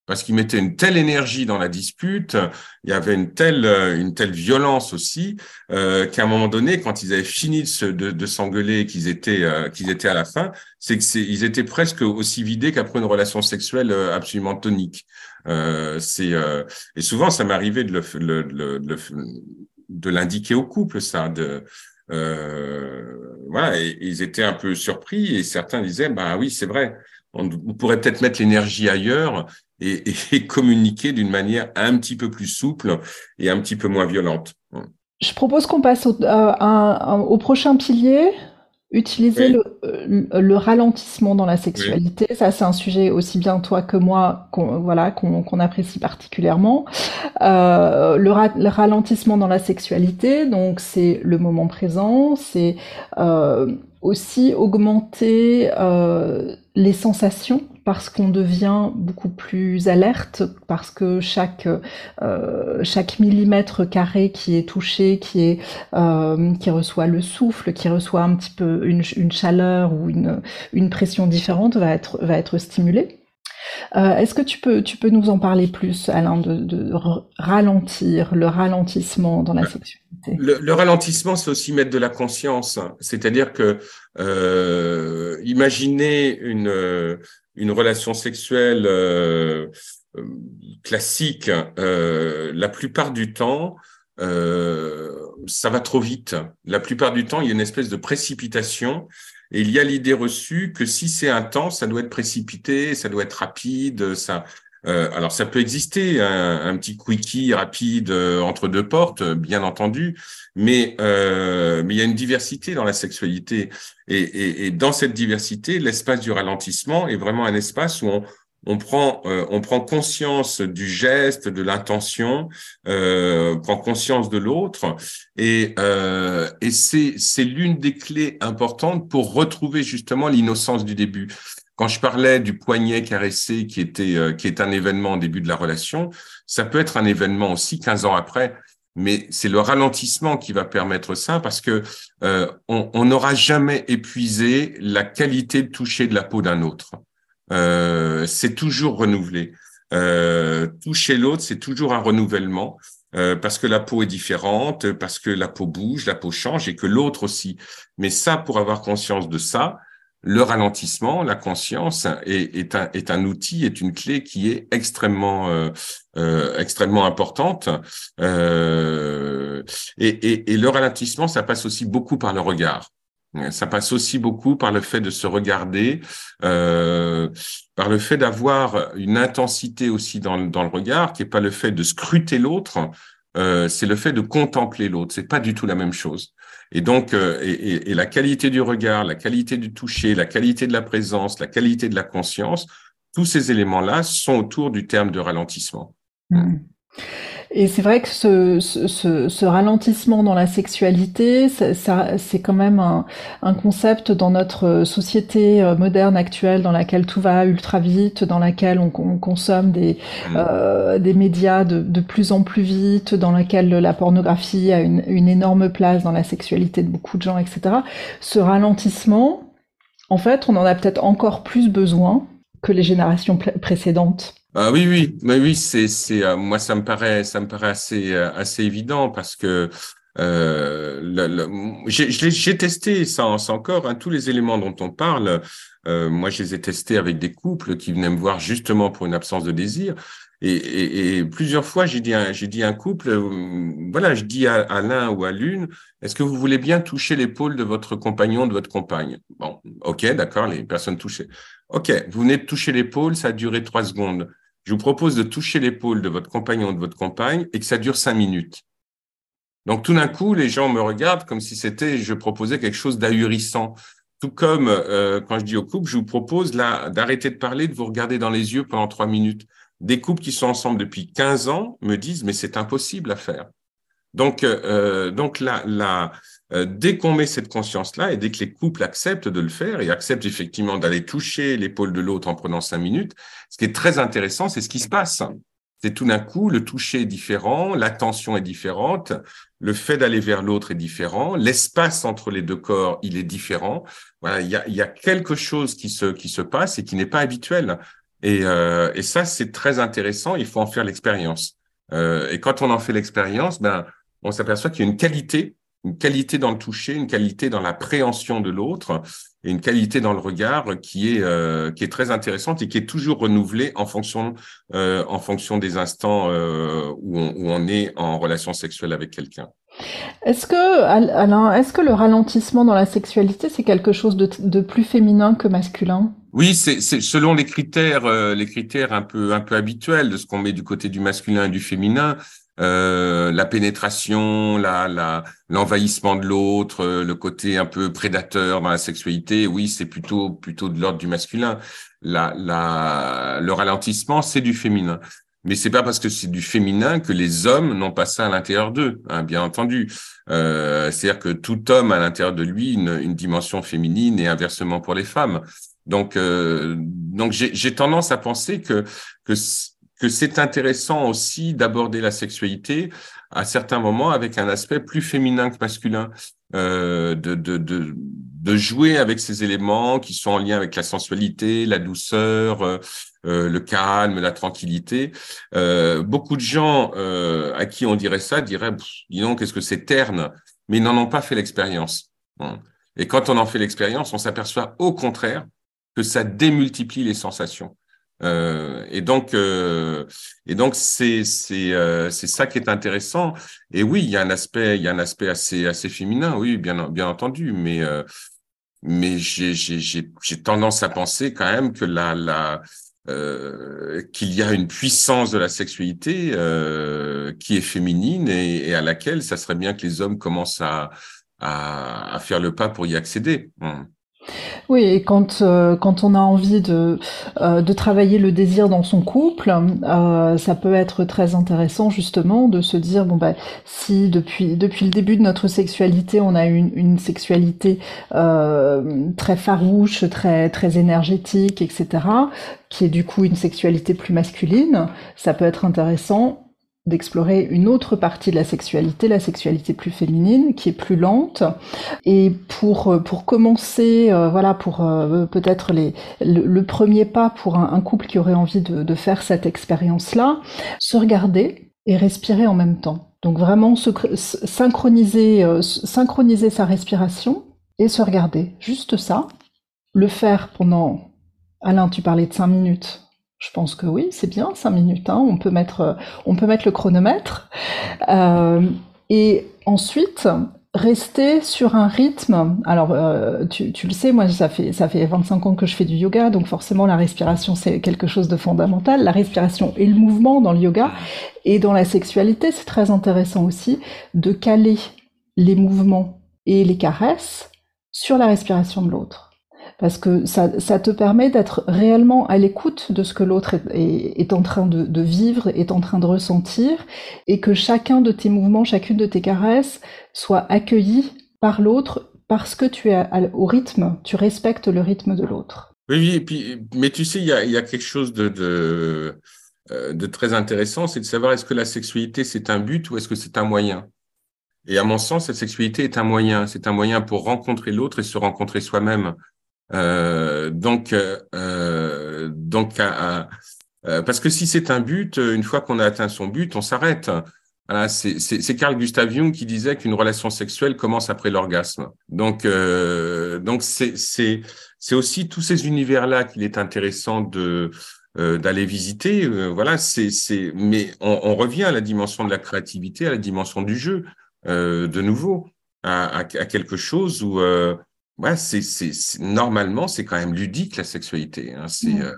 Parce qu'ils mettaient une telle énergie dans la dispute, il y avait une telle une telle violence aussi euh, qu'à un moment donné, quand ils avaient fini de se, de, de s'engueuler, qu'ils étaient euh, qu'ils étaient à la fin, c'est que c'est ils étaient presque aussi vidés qu'après une relation sexuelle absolument tonique. Euh, c'est euh, et souvent ça m'arrivait de le, le, le, le de l'indiquer au couple ça de euh, voilà et, et ils étaient un peu surpris et certains disaient bah oui c'est vrai on, on pourrait peut-être mettre l'énergie ailleurs. Et, et, et communiquer d'une manière un petit peu plus souple et un petit peu moins violente. Je propose qu'on passe au, euh, un, un, au prochain pilier, utiliser oui. le, le, le ralentissement dans la sexualité. Oui. Ça, c'est un sujet aussi bien toi que moi qu'on voilà, qu'on, qu'on apprécie particulièrement. Euh, le, ra le ralentissement dans la sexualité, donc c'est le moment présent, c'est euh, aussi augmenter euh, les sensations, parce qu'on devient beaucoup plus alerte, parce que chaque euh, chaque millimètre carré qui est touché, qui est euh, qui reçoit le souffle, qui reçoit un petit peu une, une chaleur ou une une pression différente va être va être stimulé. Euh, est-ce que tu peux, tu peux nous en parler plus, Alain, de, de ralentir, le ralentissement dans la sexualité ? Le, le ralentissement, c'est aussi mettre de la conscience. C'est-à-dire que, euh, imaginez une, une relation sexuelle euh, classique, euh, la plupart du temps, Euh, ça va trop vite. La plupart du temps, il y a une espèce de précipitation et il y a l'idée reçue que si c'est intense, ça doit être précipité, ça doit être rapide. Ça, euh, alors ça peut exister un, un petit quickie rapide euh, entre deux portes, bien entendu, mais euh, mais il y a une diversité dans la sexualité et, et, et dans cette diversité, l'espace du ralentissement est vraiment un espace où on On prend, euh, on prend conscience du geste, de l'intention, euh, on prend conscience de l'autre, et, euh, et c'est, c'est l'une des clés importantes pour retrouver justement l'innocence du début. Quand je parlais du poignet caressé, qui était, euh, qui est un événement au début de la relation, ça peut être un événement aussi quinze ans après. Mais c'est le ralentissement qui va permettre ça, parce que euh, on n'aura jamais épuisé la qualité de toucher de la peau d'un autre. Euh, c'est toujours renouvelé. Euh, toucher l'autre, c'est toujours un renouvellement, euh, parce que la peau est différente, parce que la peau bouge, la peau change, et que l'autre aussi. Mais ça, pour avoir conscience de ça, le ralentissement, la conscience est, est, un, est un outil, est une clé qui est extrêmement, euh, euh, extrêmement importante. Euh, et, et, et le ralentissement, ça passe aussi beaucoup par le regard. Ça passe aussi beaucoup par le fait de se regarder, euh, par le fait d'avoir une intensité aussi dans, dans le regard, qui n'est pas le fait de scruter l'autre, euh, c'est le fait de contempler l'autre. C'est pas du tout la même chose. Et donc, euh, et, et, et la qualité du regard, la qualité du toucher, la qualité de la présence, la qualité de la conscience, tous ces éléments-là sont autour du terme de ralentissement. Mmh. Et c'est vrai que ce, ce, ce ralentissement dans la sexualité, ça, ça, c'est quand même un, un concept dans notre société moderne actuelle, dans laquelle tout va ultra vite, dans laquelle on, on consomme des, euh, des médias de, de plus en plus vite, dans laquelle la pornographie a une, une énorme place dans la sexualité de beaucoup de gens, et cetera. Ce ralentissement, en fait, on en a peut-être encore plus besoin que les générations pl- précédentes. Ah oui oui mais oui c'est c'est euh, moi ça me paraît ça me paraît assez euh, assez évident, parce que euh, le, le, j'ai, j'ai j'ai testé ça, ça encore hein, tous les éléments dont on parle. Euh, moi je les ai testés avec des couples qui venaient me voir justement pour une absence de désir, et, et, et plusieurs fois j'ai dit à, j'ai dit à un couple, euh, voilà je dis à, à l'un ou à l'une, est-ce que vous voulez bien toucher l'épaule de votre compagnon, de votre compagne? Bon, ok, d'accord, les personnes touchées. Ok, vous venez de toucher l'épaule, ça a duré trois secondes. Je vous propose de toucher l'épaule de votre compagnon ou de votre compagne et que ça dure cinq minutes. Donc, tout d'un coup, les gens me regardent comme si c'était, je proposais quelque chose d'ahurissant. Tout comme euh, quand je dis aux couples, je vous propose là d'arrêter de parler, de vous regarder dans les yeux pendant trois minutes. Des couples qui sont ensemble depuis quinze ans me disent, mais c'est impossible à faire. Donc, euh, donc là, là euh, dès qu'on met cette conscience-là et dès que les couples acceptent de le faire et acceptent effectivement d'aller toucher l'épaule de l'autre en prenant cinq minutes, ce qui est très intéressant, c'est ce qui se passe. C'est tout d'un coup, le toucher est différent, l'attention est différente, le fait d'aller vers l'autre est différent, l'espace entre les deux corps, il est différent. Voilà, il y a, y a quelque chose qui se, qui se passe et qui n'est pas habituel. Et, euh, et ça, c'est très intéressant, il faut en faire l'expérience. Euh, et quand on en fait l'expérience, ben on s'aperçoit qu'il y a une qualité, une qualité dans le toucher, une qualité dans l'appréhension de l'autre et une qualité dans le regard qui est euh, qui est très intéressante et qui est toujours renouvelée en fonction euh, en fonction des instants euh, où on, où on est en relation sexuelle avec quelqu'un. Est-ce que, Alain, est-ce que le ralentissement dans la sexualité, c'est quelque chose de, de plus féminin que masculin ? Oui, c'est, c'est selon les critères, euh, les critères un peu, un peu habituels de ce qu'on met du côté du masculin et du féminin. Euh, la pénétration, la, la, l'envahissement de l'autre, euh, le côté un peu prédateur dans la sexualité, oui, c'est plutôt, plutôt de l'ordre du masculin. La, la, le ralentissement, c'est du féminin. Mais c'est pas parce que c'est du féminin que les hommes n'ont pas ça à l'intérieur d'eux, hein, bien entendu. Euh, c'est-à-dire que tout homme a à l'intérieur de lui une, une dimension féminine et inversement pour les femmes. Donc, euh, donc j'ai, j'ai tendance à penser que que que c'est intéressant aussi d'aborder la sexualité à certains moments avec un aspect plus féminin que masculin, euh, de, de de de jouer avec ces éléments qui sont en lien avec la sensualité, la douceur. Euh, euh, le calme, la tranquillité. Euh, beaucoup de gens euh, à qui on dirait ça diraient « Dis donc, qu'est-ce que c'est terne ?» Mais ils n'en ont pas fait l'expérience. Et quand on en fait l'expérience, on s'aperçoit au contraire que ça démultiplie les sensations. Euh, et donc, euh, et donc c'est c'est euh, c'est ça qui est intéressant. Et oui, il y a un aspect, il y a un aspect assez assez féminin, oui, bien bien entendu. Mais euh, mais j'ai j'ai j'ai j'ai tendance à penser quand même que la la euh, qu'il y a une puissance de la sexualité euh, qui est féminine et, et à laquelle ça serait bien que les hommes commencent à à, à faire le pas pour y accéder. Hum. Oui, et quand euh, quand on a envie de euh, de travailler le désir dans son couple, euh, ça peut être très intéressant justement de se dire bon ben si depuis depuis le début de notre sexualité on a une une sexualité euh, très farouche, très très énergétique, et cetera, qui est du coup une sexualité plus masculine, ça peut être intéressant d'explorer une autre partie de la sexualité, la sexualité plus féminine, qui est plus lente. Et pour pour commencer, euh, voilà, pour euh, peut-être les le, le premier pas pour un, un couple qui aurait envie de, de faire cette expérience-là, se regarder et respirer en même temps. Donc vraiment se, synchroniser, euh, synchroniser sa respiration et se regarder. Juste ça. Le faire pendant... Alain, tu parlais de cinq minutes. Je pense que oui, c'est bien, cinq minutes. Hein. On peut mettre, on peut mettre le chronomètre. Euh, et ensuite, rester sur un rythme. Alors, euh, tu, tu le sais, moi, ça fait, ça fait vingt-cinq ans que je fais du yoga, donc forcément, la respiration, c'est quelque chose de fondamental. La respiration et le mouvement dans le yoga et dans la sexualité, c'est très intéressant aussi de caler les mouvements et les caresses sur la respiration de l'autre. Parce que ça, ça te permet d'être réellement à l'écoute de ce que l'autre est, est, est en train de, de vivre, est en train de ressentir, et que chacun de tes mouvements, chacune de tes caresses soit accueillie par l'autre parce que tu es à, à, au rythme, tu respectes le rythme de l'autre. Oui, oui, et puis, mais tu sais, il y a, y a quelque chose de, de, de très intéressant, c'est de savoir est-ce que la sexualité c'est un but ou est-ce que c'est un moyen ? Et à mon sens, la sexualité est un moyen, c'est un moyen pour rencontrer l'autre et se rencontrer soi-même. Euh, donc, euh, donc, à, à, parce que si c'est un but, une fois qu'on a atteint son but, on s'arrête. Voilà, c'est, c'est, c'est Carl Gustav Jung qui disait qu'une relation sexuelle commence après l'orgasme. Donc, euh, donc c'est, c'est, c'est aussi tous ces univers-là qu'il est intéressant de euh, d'aller visiter. Euh, voilà, c'est, c'est. Mais on, on revient à la dimension de la créativité, à la dimension du jeu, euh, de nouveau, à, à, à quelque chose où. Euh, Ouais, c'est, c'est, c'est normalement c'est quand même ludique la sexualité. Hein. C'est, euh,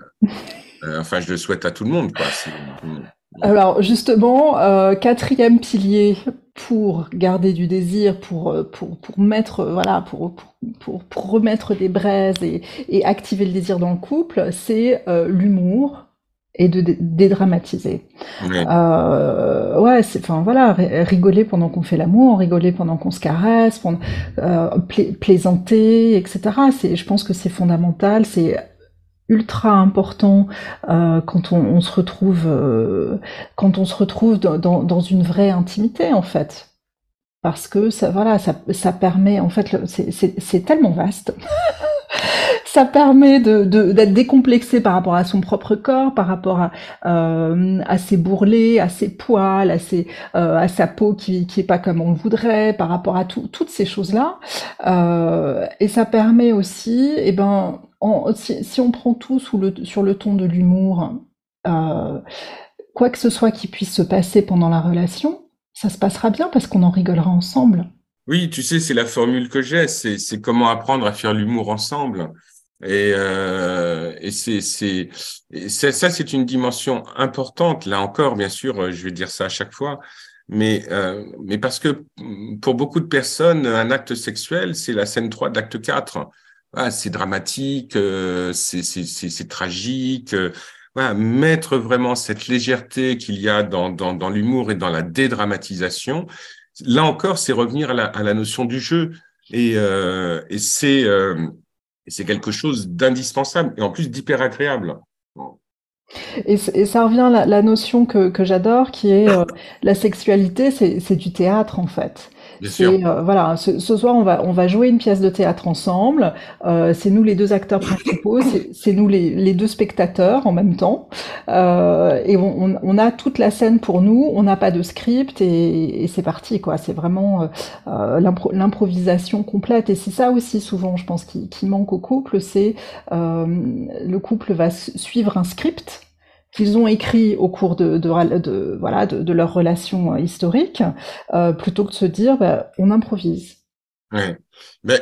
euh, enfin, je le souhaite à tout le monde, quoi. C'est, euh, Alors justement, euh, quatrième pilier pour garder du désir, pour pour pour mettre voilà, pour pour pour, pour remettre des braises et, et activer le désir dans le couple, c'est euh, l'humour. Et de dédramatiser. Ouais, euh, ouais c'est, enfin voilà, rigoler pendant qu'on fait l'amour, rigoler pendant qu'on se caresse, pendant, euh, pla- plaisanter, et cetera. C'est, je pense que c'est fondamental, c'est ultra important euh, quand on, on se retrouve, euh, quand on se retrouve dans, dans, dans une vraie intimité en fait. Parce que ça, voilà, ça, ça permet, en fait, le, c'est, c'est, c'est tellement vaste. Ça permet de, de, d'être décomplexé par rapport à son propre corps, par rapport à, euh, à ses bourrelets, à ses poils, à, ses, euh, à sa peau qui, qui est pas comme on le voudrait, par rapport à tout, toutes ces choses-là. Euh, et ça permet aussi, eh ben, en, si, si on prend tout sous le, sur le ton de l'humour, euh, quoi que ce soit qui puisse se passer pendant la relation, ça se passera bien parce qu'on en rigolera ensemble. Oui, tu sais, c'est la formule que j'ai, c'est, c'est comment apprendre à faire l'humour ensemble. Et, euh, et c'est, c'est, et c'est, ça, c'est une dimension importante. Là encore, bien sûr, je vais dire ça à chaque fois, mais, euh, mais parce que pour beaucoup de personnes, un acte sexuel, c'est la scène trois de l'acte quatre. Ah, c'est dramatique, euh, c'est, c'est, c'est, c'est tragique. Euh, voilà, mettre vraiment cette légèreté qu'il y a dans, dans, dans l'humour et dans la dédramatisation. Là encore, c'est revenir à la, à la notion du jeu et, euh, et c'est, euh, c'est quelque chose d'indispensable et en plus d'hyper agréable. Et, et ça revient à la, la notion que, que j'adore qui est euh, la sexualité, c'est, c'est du théâtre en fait. C'est euh, voilà, ce, ce soir on va on va jouer une pièce de théâtre ensemble. Euh, c'est nous les deux acteurs principaux, c'est nous les, les deux spectateurs en même temps. Euh, et on, on, on a toute la scène pour nous. On n'a pas de script et, et c'est parti quoi. C'est vraiment euh, l'improvisation complète. Et c'est ça aussi souvent, je pense, qui, qui manque au couple. C'est euh, le couple va suivre un script qu'ils ont écrit au cours de, de, de voilà de, de leur relation historique, euh, plutôt que de se dire bah, on improvise. Ouais.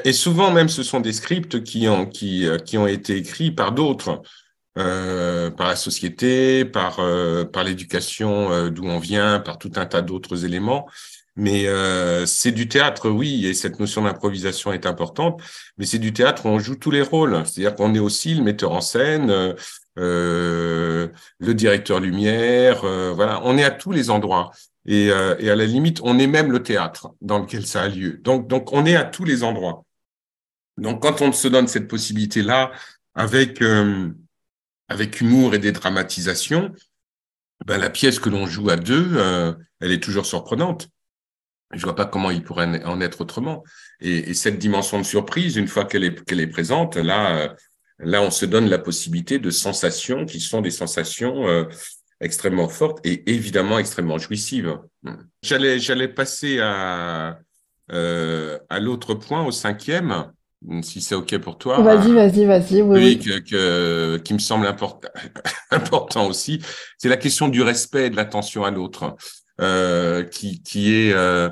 Et souvent même ce sont des scripts qui ont qui qui ont été écrits par d'autres, euh, par la société, par euh, par l'éducation euh, d'où on vient, par tout un tas d'autres éléments. Mais euh, c'est du théâtre, oui, et cette notion d'improvisation est importante. Mais c'est du théâtre où on joue tous les rôles, c'est-à-dire qu'on est aussi le metteur en scène. Euh, Euh, le directeur lumière, euh, voilà, on est à tous les endroits et, euh, et à la limite, on est même le théâtre dans lequel ça a lieu. Donc, donc on est à tous les endroits. Donc, quand on se donne cette possibilité-là, avec euh, avec humour et des dramatisations, ben la pièce que l'on joue à deux, euh, elle est toujours surprenante. Je vois pas comment il pourrait en être autrement. Et, et cette dimension de surprise, une fois qu'elle est qu'elle est présente, là. Euh, Là, on se donne la possibilité de sensations qui sont des sensations euh, extrêmement fortes et évidemment extrêmement jouissives. J'allais, j'allais passer à, euh, à l'autre point, au cinquième, si c'est OK pour toi. Vas-y, vas-y, vas-y. Oui, oui. Que, que, qui me semble import important aussi, c'est la question du respect et de l'attention à l'autre, euh, qui, qui est... Euh,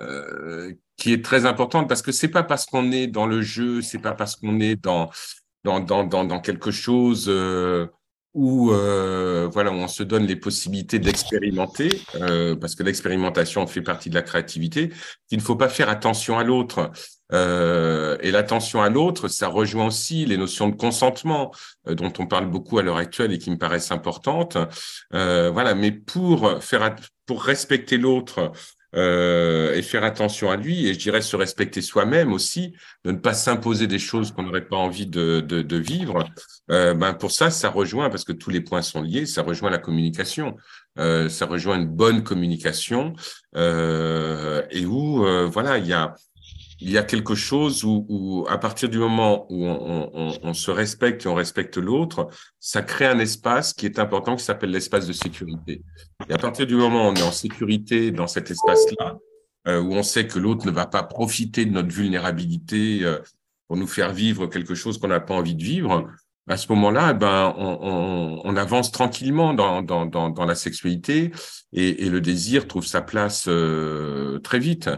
euh, qui est très importante parce que c'est pas parce qu'on est dans le jeu, c'est pas parce qu'on est dans... Dans, dans, dans, dans quelque chose euh, où, euh, voilà, où on se donne les possibilités d'expérimenter, euh, parce que l'expérimentation fait partie de la créativité, qu'il ne faut pas faire attention à l'autre. Euh, et l'attention à l'autre, ça rejoint aussi les notions de consentement euh, dont on parle beaucoup à l'heure actuelle et qui me paraissent importantes. Euh, voilà, mais pour, faire pour respecter l'autre, Euh, et faire attention à lui, et je dirais se respecter soi-même aussi, de ne pas s'imposer des choses qu'on n'aurait pas envie de, de, de vivre, euh, ben pour ça, ça rejoint, parce que tous les points sont liés, ça rejoint la communication, euh, ça rejoint une bonne communication, euh, et où, euh, voilà, il y a, y a quelque chose où, où, à partir du moment où on, on, on se respecte et on respecte l'autre, ça crée un espace qui est important, qui s'appelle l'espace de sécurité. Et à partir du moment où on est en sécurité dans cet espace-là, euh, où on sait que l'autre ne va pas profiter de notre vulnérabilité euh, pour nous faire vivre quelque chose qu'on n'a pas envie de vivre, à ce moment-là, ben, on, on, on avance tranquillement dans, dans, dans, dans la sexualité et, et le désir trouve sa place euh, très vite.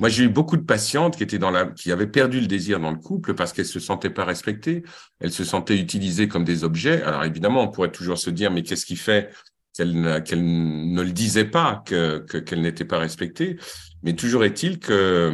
Moi, j'ai eu beaucoup de patientes qui étaient dans la, qui avaient perdu le désir dans le couple parce qu'elles se sentaient pas respectées, elles se sentaient utilisées comme des objets. Alors évidemment, on pourrait toujours se dire, mais qu'est-ce qui fait qu'elles qu'elles ne le disaient pas, que, que, qu'elles n'étaient pas respectées? Mais toujours est-il que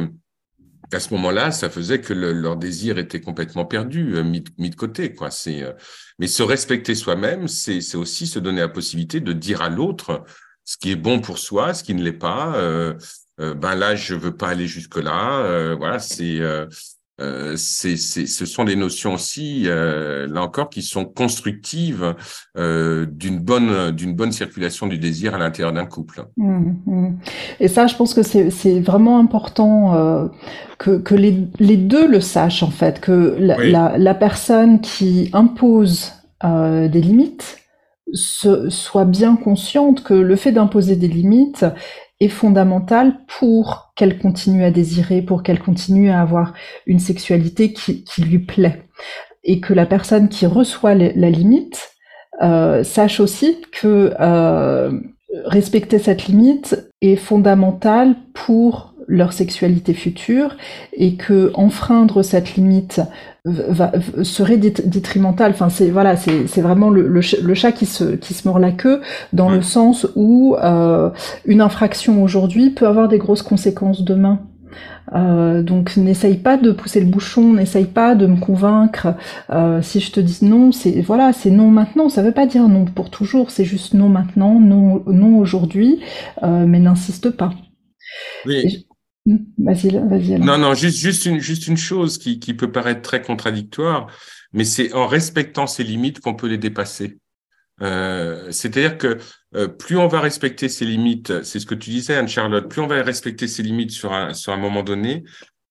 à ce moment-là, ça faisait que le, leur désir était complètement perdu, mis, mis de côté, quoi. C'est, euh, mais se respecter soi-même, c'est, c'est aussi se donner la possibilité de dire à l'autre ce qui est bon pour soi, ce qui ne l'est pas. Euh, euh, ben là, je veux pas aller jusque-là. Euh, voilà, c'est, euh, euh, c'est, c'est, ce sont des notions aussi, euh, là encore, qui sont constructives euh, d'une bonne, d'une bonne circulation du désir à l'intérieur d'un couple. Mmh, mmh. Et ça, je pense que c'est, c'est vraiment important. Euh... que, que les, les deux le sachent en fait, que la, oui. la, la personne qui impose euh, des limites se, soit bien consciente que le fait d'imposer des limites est fondamental pour qu'elle continue à désirer, pour qu'elle continue à avoir une sexualité qui, qui lui plaît. Et que la personne qui reçoit les, la limite euh, sache aussi que euh, respecter cette limite est fondamental pour leur sexualité future et que enfreindre cette limite va, va, serait détrimentale. Enfin, c'est voilà, c'est c'est vraiment le, le, le chat qui se qui se mord la queue dans ouais. le sens où euh, une infraction aujourd'hui peut avoir des grosses conséquences demain. Euh, donc n'essaye pas de pousser le bouchon, n'essaye pas de me convaincre. Euh, si je te dis non, c'est voilà, c'est non maintenant. Ça veut pas dire non pour toujours. C'est juste non maintenant, non non aujourd'hui, euh, mais n'insiste pas. Oui. Et, Vas-y, vas-y. Non, non, juste, juste une, juste une chose qui, qui peut paraître très contradictoire, mais c'est en respectant ces limites qu'on peut les dépasser. Euh, c'est-à-dire que euh, plus on va respecter ses limites, c'est ce que tu disais, Anne-Charlotte, plus on va respecter ses limites sur un, sur un moment donné,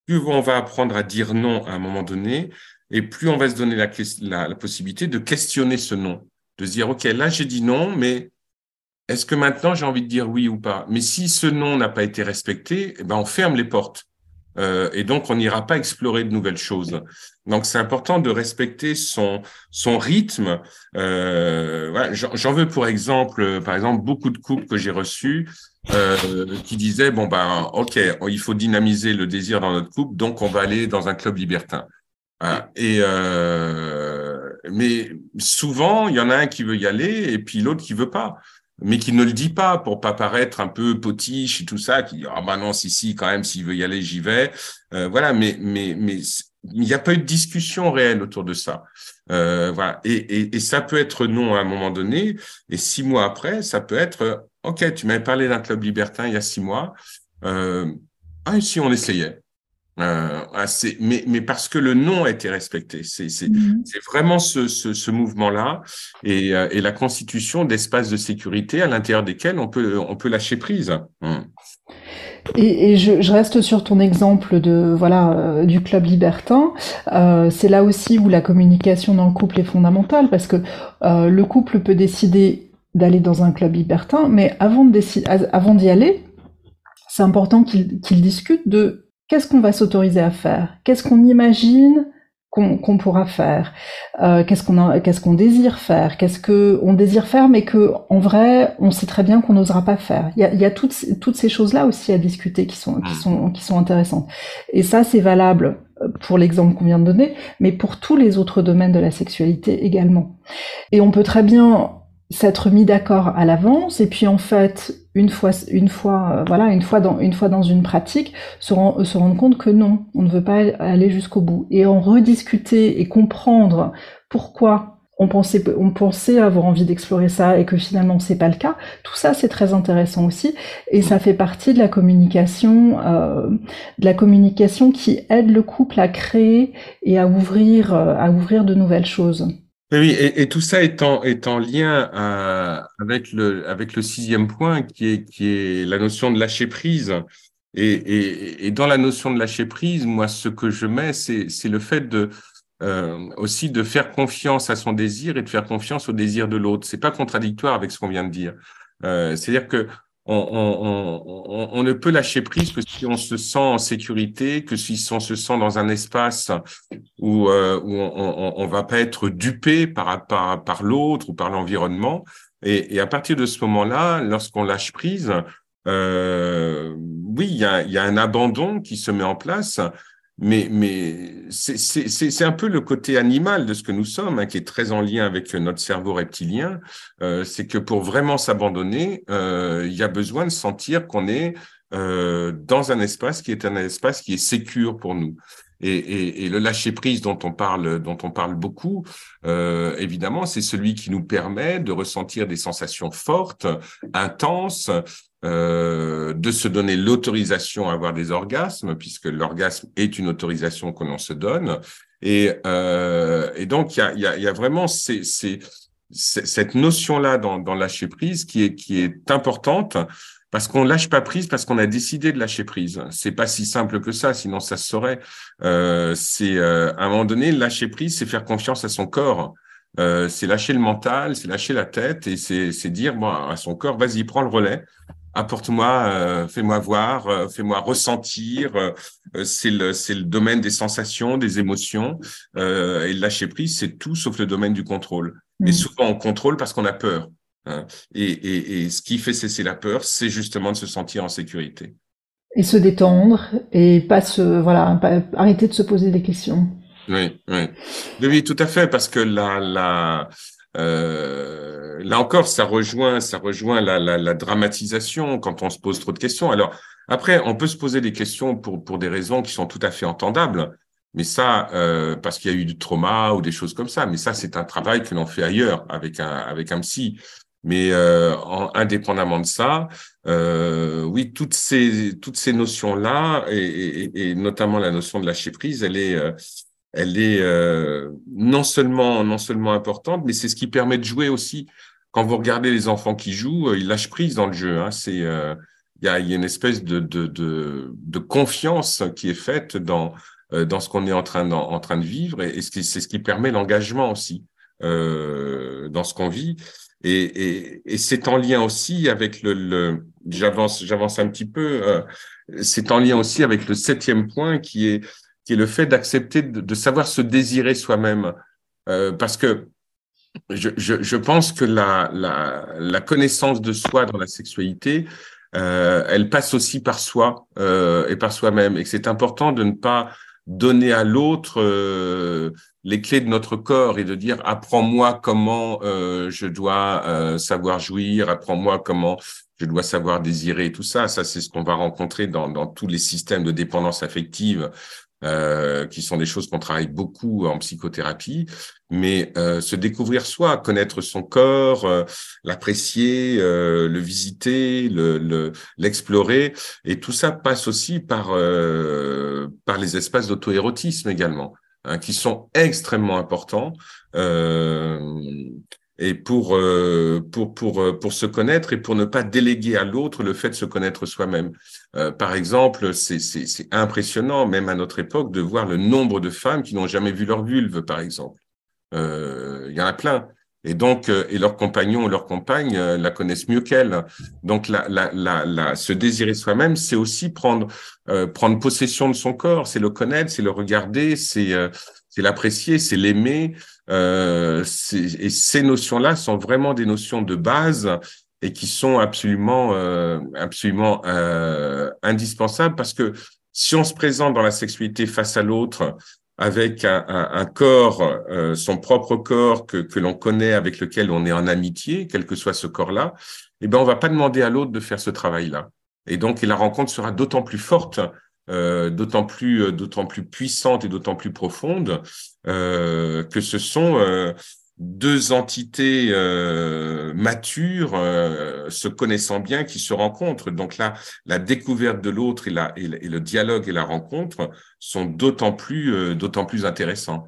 plus on va apprendre à dire non à un moment donné, et plus on va se donner la, la, la possibilité de questionner ce non, de se dire, OK, là, j'ai dit non, mais est-ce que maintenant, j'ai envie de dire oui ou pas? Mais si ce non n'a pas été respecté, eh ben, on ferme les portes. Euh, et donc, on n'ira pas explorer de nouvelles choses. Donc, c'est important de respecter son son rythme. Euh, ouais, j'en, j'en veux pour exemple, par exemple, beaucoup de couples que j'ai reçus euh, qui disaient bon ben, ok, il faut dynamiser le désir dans notre couple, donc on va aller dans un club libertin. Voilà. Et euh, mais souvent, il y en a un qui veut y aller et puis l'autre qui veut pas. Mais qui ne le dit pas pour pas paraître un peu potiche et tout ça, qui dit ah oh bah non si si quand même s'il veut y aller j'y vais, euh, voilà. Mais mais mais il n'y a pas eu de discussion réelle autour de ça, euh, voilà. Et, et et ça peut être non à un moment donné, et six mois après ça peut être ok, tu m'avais parlé d'un club libertin il y a six mois, euh, ah si on essayait. Euh, c'est, mais, mais parce que le non a été respecté, c'est, c'est, mmh. c'est vraiment ce, ce, ce mouvement-là et, et la constitution d'espaces de sécurité à l'intérieur desquels on peut, on peut lâcher prise. Mmh. Et, et je, je reste sur ton exemple de voilà euh, du club libertin. Euh, c'est là aussi où la communication dans le couple est fondamentale parce que euh, le couple peut décider d'aller dans un club libertin, mais avant de décider, avant d'y aller, c'est important qu'il, qu'il discute de qu'est-ce qu'on va s'autoriser à faire? Qu'est-ce qu'on imagine qu'on, qu'on pourra faire? euh, qu'est-ce qu'on a, qu'est-ce qu'on désire faire? Qu'est-ce que on désire faire, mais que en vrai, on sait très bien qu'on n'osera pas faire. Il y a, il y a toutes, toutes ces choses-là aussi à discuter qui sont, qui sont, qui sont intéressantes. Et ça, c'est valable pour l'exemple qu'on vient de donner, mais pour tous les autres domaines de la sexualité également. Et on peut très bien s'être mis d'accord à l'avance et puis en fait une fois une fois euh, voilà une fois dans une fois dans une pratique se, rend, se rendre compte que non, on ne veut pas aller jusqu'au bout et en rediscuter et comprendre pourquoi on pensait on pensait avoir envie d'explorer ça et que finalement c'est pas le cas. Tout ça c'est très intéressant aussi et ça fait partie de la communication euh, de la communication qui aide le couple à créer et à ouvrir euh, à ouvrir de nouvelles choses. Oui, et, et tout ça est en, est en lien à, avec le avec le sixième point qui est qui est la notion de lâcher prise. Et, et, et dans la notion de lâcher prise, moi, ce que je mets, c'est c'est le fait de euh, aussi de faire confiance à son désir et de faire confiance au désir de l'autre. C'est pas contradictoire avec ce qu'on vient de dire. Euh, c'est-à-dire que On, on, on, on ne peut lâcher prise que si on se sent en sécurité, que si on se sent dans un espace où, euh, où on, on, on va pas être dupé par, par, par l'autre ou par l'environnement. Et, et à partir de ce moment-là, lorsqu'on lâche prise, euh, oui, il y a, y a un abandon qui se met en place. Mais, mais c'est, c'est, c'est, c'est un peu le côté animal de ce que nous sommes, hein, qui est très en lien avec notre cerveau reptilien. Euh, c'est que pour vraiment s'abandonner, euh, il y a besoin de sentir qu'on est euh, dans un espace qui est un espace qui est sécure pour nous. Et, et, et le lâcher prise dont on parle, dont on parle beaucoup, euh, évidemment, c'est celui qui nous permet de ressentir des sensations fortes, intenses. Euh, de se donner l'autorisation à avoir des orgasmes, puisque l'orgasme est une autorisation que l'on se donne. Et, euh, et donc, il y a, y, a, y a vraiment ces, ces, ces, cette notion-là dans, dans lâcher prise qui est, qui est importante, parce qu'on lâche pas prise, parce qu'on a décidé de lâcher prise. C'est pas si simple que ça, sinon ça se saurait. Euh, c'est, euh, à un moment donné, lâcher prise, c'est faire confiance à son corps. Euh, c'est lâcher le mental, c'est lâcher la tête, et c'est, c'est dire bon, à son corps, vas-y, prends le relais. Apporte-moi, euh, fais-moi voir, euh, fais-moi ressentir. Euh, c'est le, c'est le domaine des sensations, des émotions. Euh, et le lâcher prise, c'est tout sauf le domaine du contrôle. Mmh. Et souvent, on contrôle parce qu'on a peur. Hein. Et, et, et ce qui fait cesser la peur, c'est justement de se sentir en sécurité. Et se détendre et pas se, voilà, pas, arrêter de se poser des questions. Oui, oui, oui, tout à fait, parce que la, la. Euh, là encore, ça rejoint, ça rejoint la, la, la dramatisation quand on se pose trop de questions. Alors après, on peut se poser des questions pour pour des raisons qui sont tout à fait entendables, mais ça, euh, parce qu'il y a eu du trauma ou des choses comme ça. Mais ça, c'est un travail que l'on fait ailleurs avec un avec un psy. Mais euh, en, indépendamment de ça, euh, oui, toutes ces toutes ces notions là et, et, et notamment la notion de lâcher prise, elle est euh, elle est euh, non seulement non seulement importante, mais c'est ce qui permet de jouer aussi quand vous regardez les enfants qui jouent, ils lâchent prise dans le jeu. Hein. C'est, euh, y a, y a une espèce de, de, de, de confiance qui est faite dans, euh, dans ce qu'on est en train, dans, en train de vivre, et, et c'est, c'est ce qui permet l'engagement aussi euh, dans ce qu'on vit. Et, et, et c'est en lien aussi avec le, le j'avance, j'avance un petit peu, euh, c'est en lien aussi avec le septième point qui est, qui est le fait d'accepter, de, de savoir se désirer soi-même. Euh, parce que je, je, je pense que la, la, la connaissance de soi dans la sexualité, euh, elle passe aussi par soi euh, et par soi-même. Et que c'est important de ne pas donner à l'autre euh, les clés de notre corps et de dire « apprends-moi comment euh, je dois euh, savoir jouir, apprends-moi comment je dois savoir désirer », tout ça. Ça, c'est ce qu'on va rencontrer dans, dans tous les systèmes de dépendance affective euh, qui sont des choses qu'on travaille beaucoup en psychothérapie. Mais euh, se découvrir soi, connaître son corps, euh, l'apprécier, euh, le visiter, le, le, l'explorer, et tout ça passe aussi par, euh, par les espaces d'auto-érotisme également, hein, qui sont extrêmement importants euh, et pour, euh, pour, pour, pour se connaître et pour ne pas déléguer à l'autre le fait de se connaître soi-même. Euh, par exemple, c'est, c'est, c'est impressionnant, même à notre époque, de voir le nombre de femmes qui n'ont jamais vu leur vulve, par exemple. Il euh, y en a plein. Et donc, euh, et leurs compagnons ou leurs compagnes euh, la connaissent mieux qu'elles. Donc, la, la, la, la, se désirer soi-même, c'est aussi prendre, euh, prendre possession de son corps, c'est le connaître, c'est le regarder, c'est, euh, c'est l'apprécier, c'est l'aimer. Euh, c'est, et ces notions-là sont vraiment des notions de base et qui sont absolument, euh, absolument euh, indispensables, parce que si on se présente dans la sexualité face à l'autre, avec un, un, un corps, euh, son propre corps que, que l'on connaît, avec lequel on est en amitié, quel que soit ce corps-là, eh ben on va pas demander à l'autre de faire ce travail-là. Et donc, et la rencontre sera d'autant plus forte, euh, d'autant plus, euh, d'autant plus puissante et d'autant plus profonde euh, que ce sont euh, deux entités euh, matures, euh, se connaissant bien, qui se rencontrent. Donc là, la découverte de l'autre et, la, et, et le dialogue et la rencontre sont d'autant plus, euh, d'autant plus intéressants.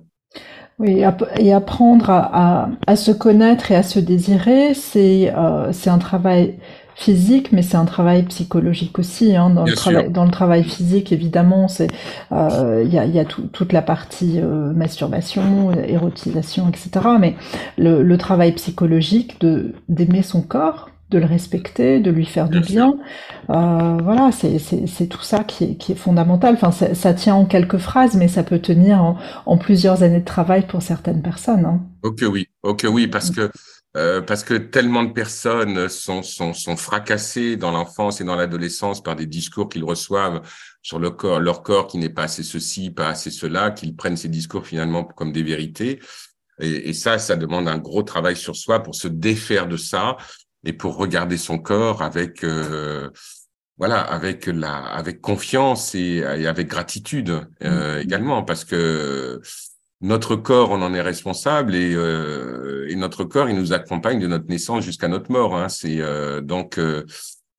Oui, et apprendre à, à, à se connaître et à se désirer, c'est, euh, c'est un travail physique, mais c'est un travail psychologique aussi. Hein, dans, le travail, dans le travail physique, évidemment, c'est il euh, y a, y a tout, toute la partie euh, masturbation, érotisation, et cetera. Mais le, le travail psychologique de d'aimer son corps, de le respecter, de lui faire du bien, euh, voilà, c'est, c'est, c'est tout ça qui est, qui est fondamental. Enfin, ça, ça tient en quelques phrases, mais ça peut tenir en, en plusieurs années de travail pour certaines personnes. Hein. Ok, oui, ok, oui, parce que. Euh, parce que tellement de personnes sont, sont, sont fracassées dans l'enfance et dans l'adolescence par des discours qu'ils reçoivent sur le corps, leur corps qui n'est pas assez ceci, pas assez cela, qu'ils prennent ces discours finalement comme des vérités. Et, et ça, ça demande un gros travail sur soi pour se défaire de ça et pour regarder son corps avec, euh, voilà, avec la, avec confiance et, et avec gratitude euh, mmh. également, parce que notre corps, on en est responsable, et, euh, et notre corps, il nous accompagne de notre naissance jusqu'à notre mort. Hein. C'est euh, donc euh,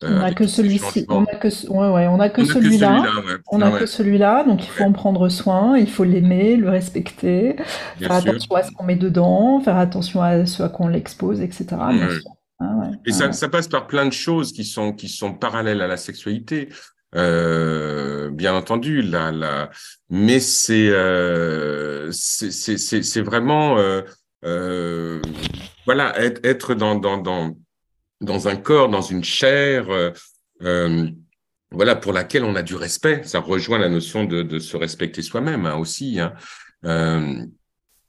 on n'a que celui-ci, on n'a que, ouais, ouais, on n'a que celui-là, on n'a que celui-là, donc il faut en prendre soin, il faut l'aimer, le respecter, faire attention à ce qu'on met dedans, faire attention à ce à quoi on l'expose, et cetera. Bien sûr. Ah ouais, et ah ça, ouais. ça passe par plein de choses qui sont qui sont parallèles à la sexualité. Euh, bien entendu, là, là, mais c'est, euh, c'est, c'est, c'est, c'est vraiment, euh, euh, voilà, être, être dans, dans, dans, dans un corps, dans une chair, euh, euh, voilà, pour laquelle on a du respect. Ça rejoint la notion de, de se respecter soi-même hein, aussi. Hein. Euh,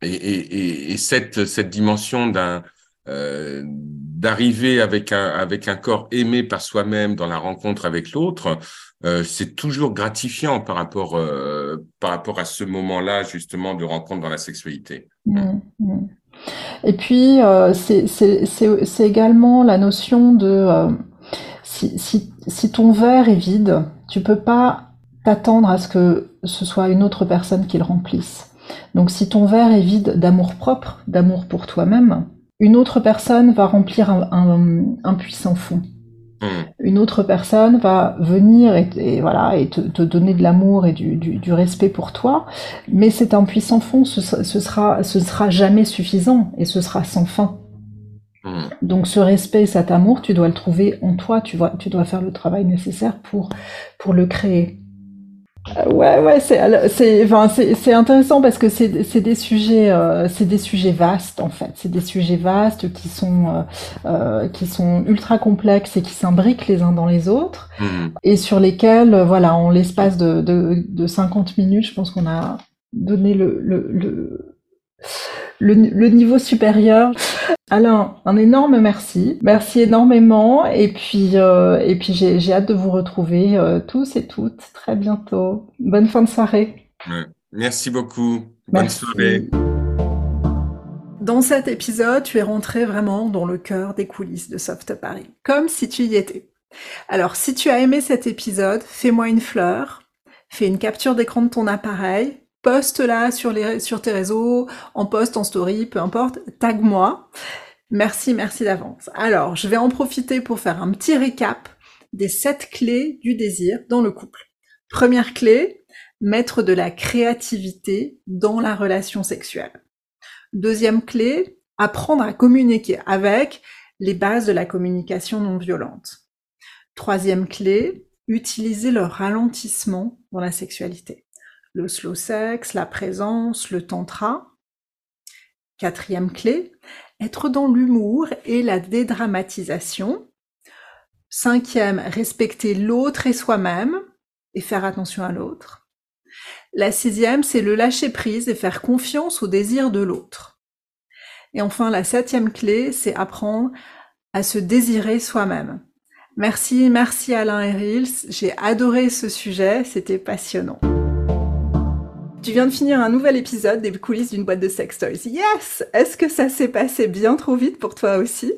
et, et, et cette, cette dimension d'un Euh, d'arriver avec un avec un corps aimé par soi-même dans la rencontre avec l'autre, euh, c'est toujours gratifiant par rapport euh, par rapport à ce moment-là justement de rencontre dans la sexualité. Mmh, mmh. Et puis euh, c'est, c'est c'est c'est également la notion de euh, si si si ton verre est vide, tu peux pas t'attendre à ce que ce soit une autre personne qui le remplisse. Donc si ton verre est vide d'amour-propre, d'amour pour toi-même, une autre personne va remplir un, un, un puissant fond. Mmh. Une autre personne va venir et, et, voilà, et te, te donner de l'amour et du, du, du respect pour toi, mais c'est un puissant fond, ce, ce sera, ce sera jamais suffisant et ce sera sans fin. Mmh. Donc ce respect, cet amour, tu dois le trouver en toi, tu vois, tu dois faire le travail nécessaire pour, pour le créer. Euh, ouais, ouais, c'est, c'est, enfin, c'est, c'est intéressant parce que c'est, c'est des sujets, euh, c'est des sujets vastes en fait. C'est des sujets vastes qui sont, euh, qui sont ultra complexes et qui s'imbriquent les uns dans les autres, mmh. et sur lesquels, voilà, en l'espace de, de, de cinquante minutes, je pense qu'on a donné le, le, le Le, le niveau supérieur. Alain, un énorme merci. Merci énormément. Et puis, euh, et puis j'ai, j'ai hâte de vous retrouver euh, tous et toutes très bientôt. Bonne fin de soirée. Merci beaucoup. Merci. Bonne soirée. Dans cet épisode, tu es rentré vraiment dans le cœur des coulisses de Soft Paris, comme si tu y étais. Alors, si tu as aimé cet épisode, fais-moi une fleur, fais une capture d'écran de ton appareil, poste-la sur, les, sur tes réseaux, en post, en story, peu importe, tague-moi. Merci, merci d'avance. Alors, je vais en profiter pour faire un petit récap des sept clés du désir dans le couple. Première clé, mettre de la créativité dans la relation sexuelle. Deuxième clé, apprendre à communiquer avec les bases de la communication non violente. Troisième clé, utiliser le ralentissement dans la sexualité. Le slow sex, la présence, le tantra. Quatrième clé, être dans l'humour et la dédramatisation. Cinquième, respecter l'autre et soi-même et faire attention à l'autre. La sixième, c'est le lâcher prise et faire confiance au désir de l'autre. Et enfin, la septième clé, c'est apprendre à se désirer soi-même. Merci, merci Alain Héril, j'ai adoré ce sujet, c'était passionnant. Tu viens de finir un nouvel épisode des coulisses d'une boîte de sextoys. Yes! Est-ce que ça s'est passé bien trop vite pour toi aussi?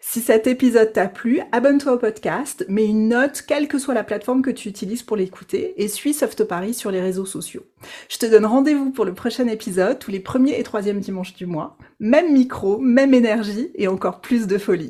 Si cet épisode t'a plu, abonne-toi au podcast, mets une note, quelle que soit la plateforme que tu utilises pour l'écouter, et suis Soft Paris sur les réseaux sociaux. Je te donne rendez-vous pour le prochain épisode, tous les premiers et troisièmes dimanches du mois. Même micro, même énergie, et encore plus de folie.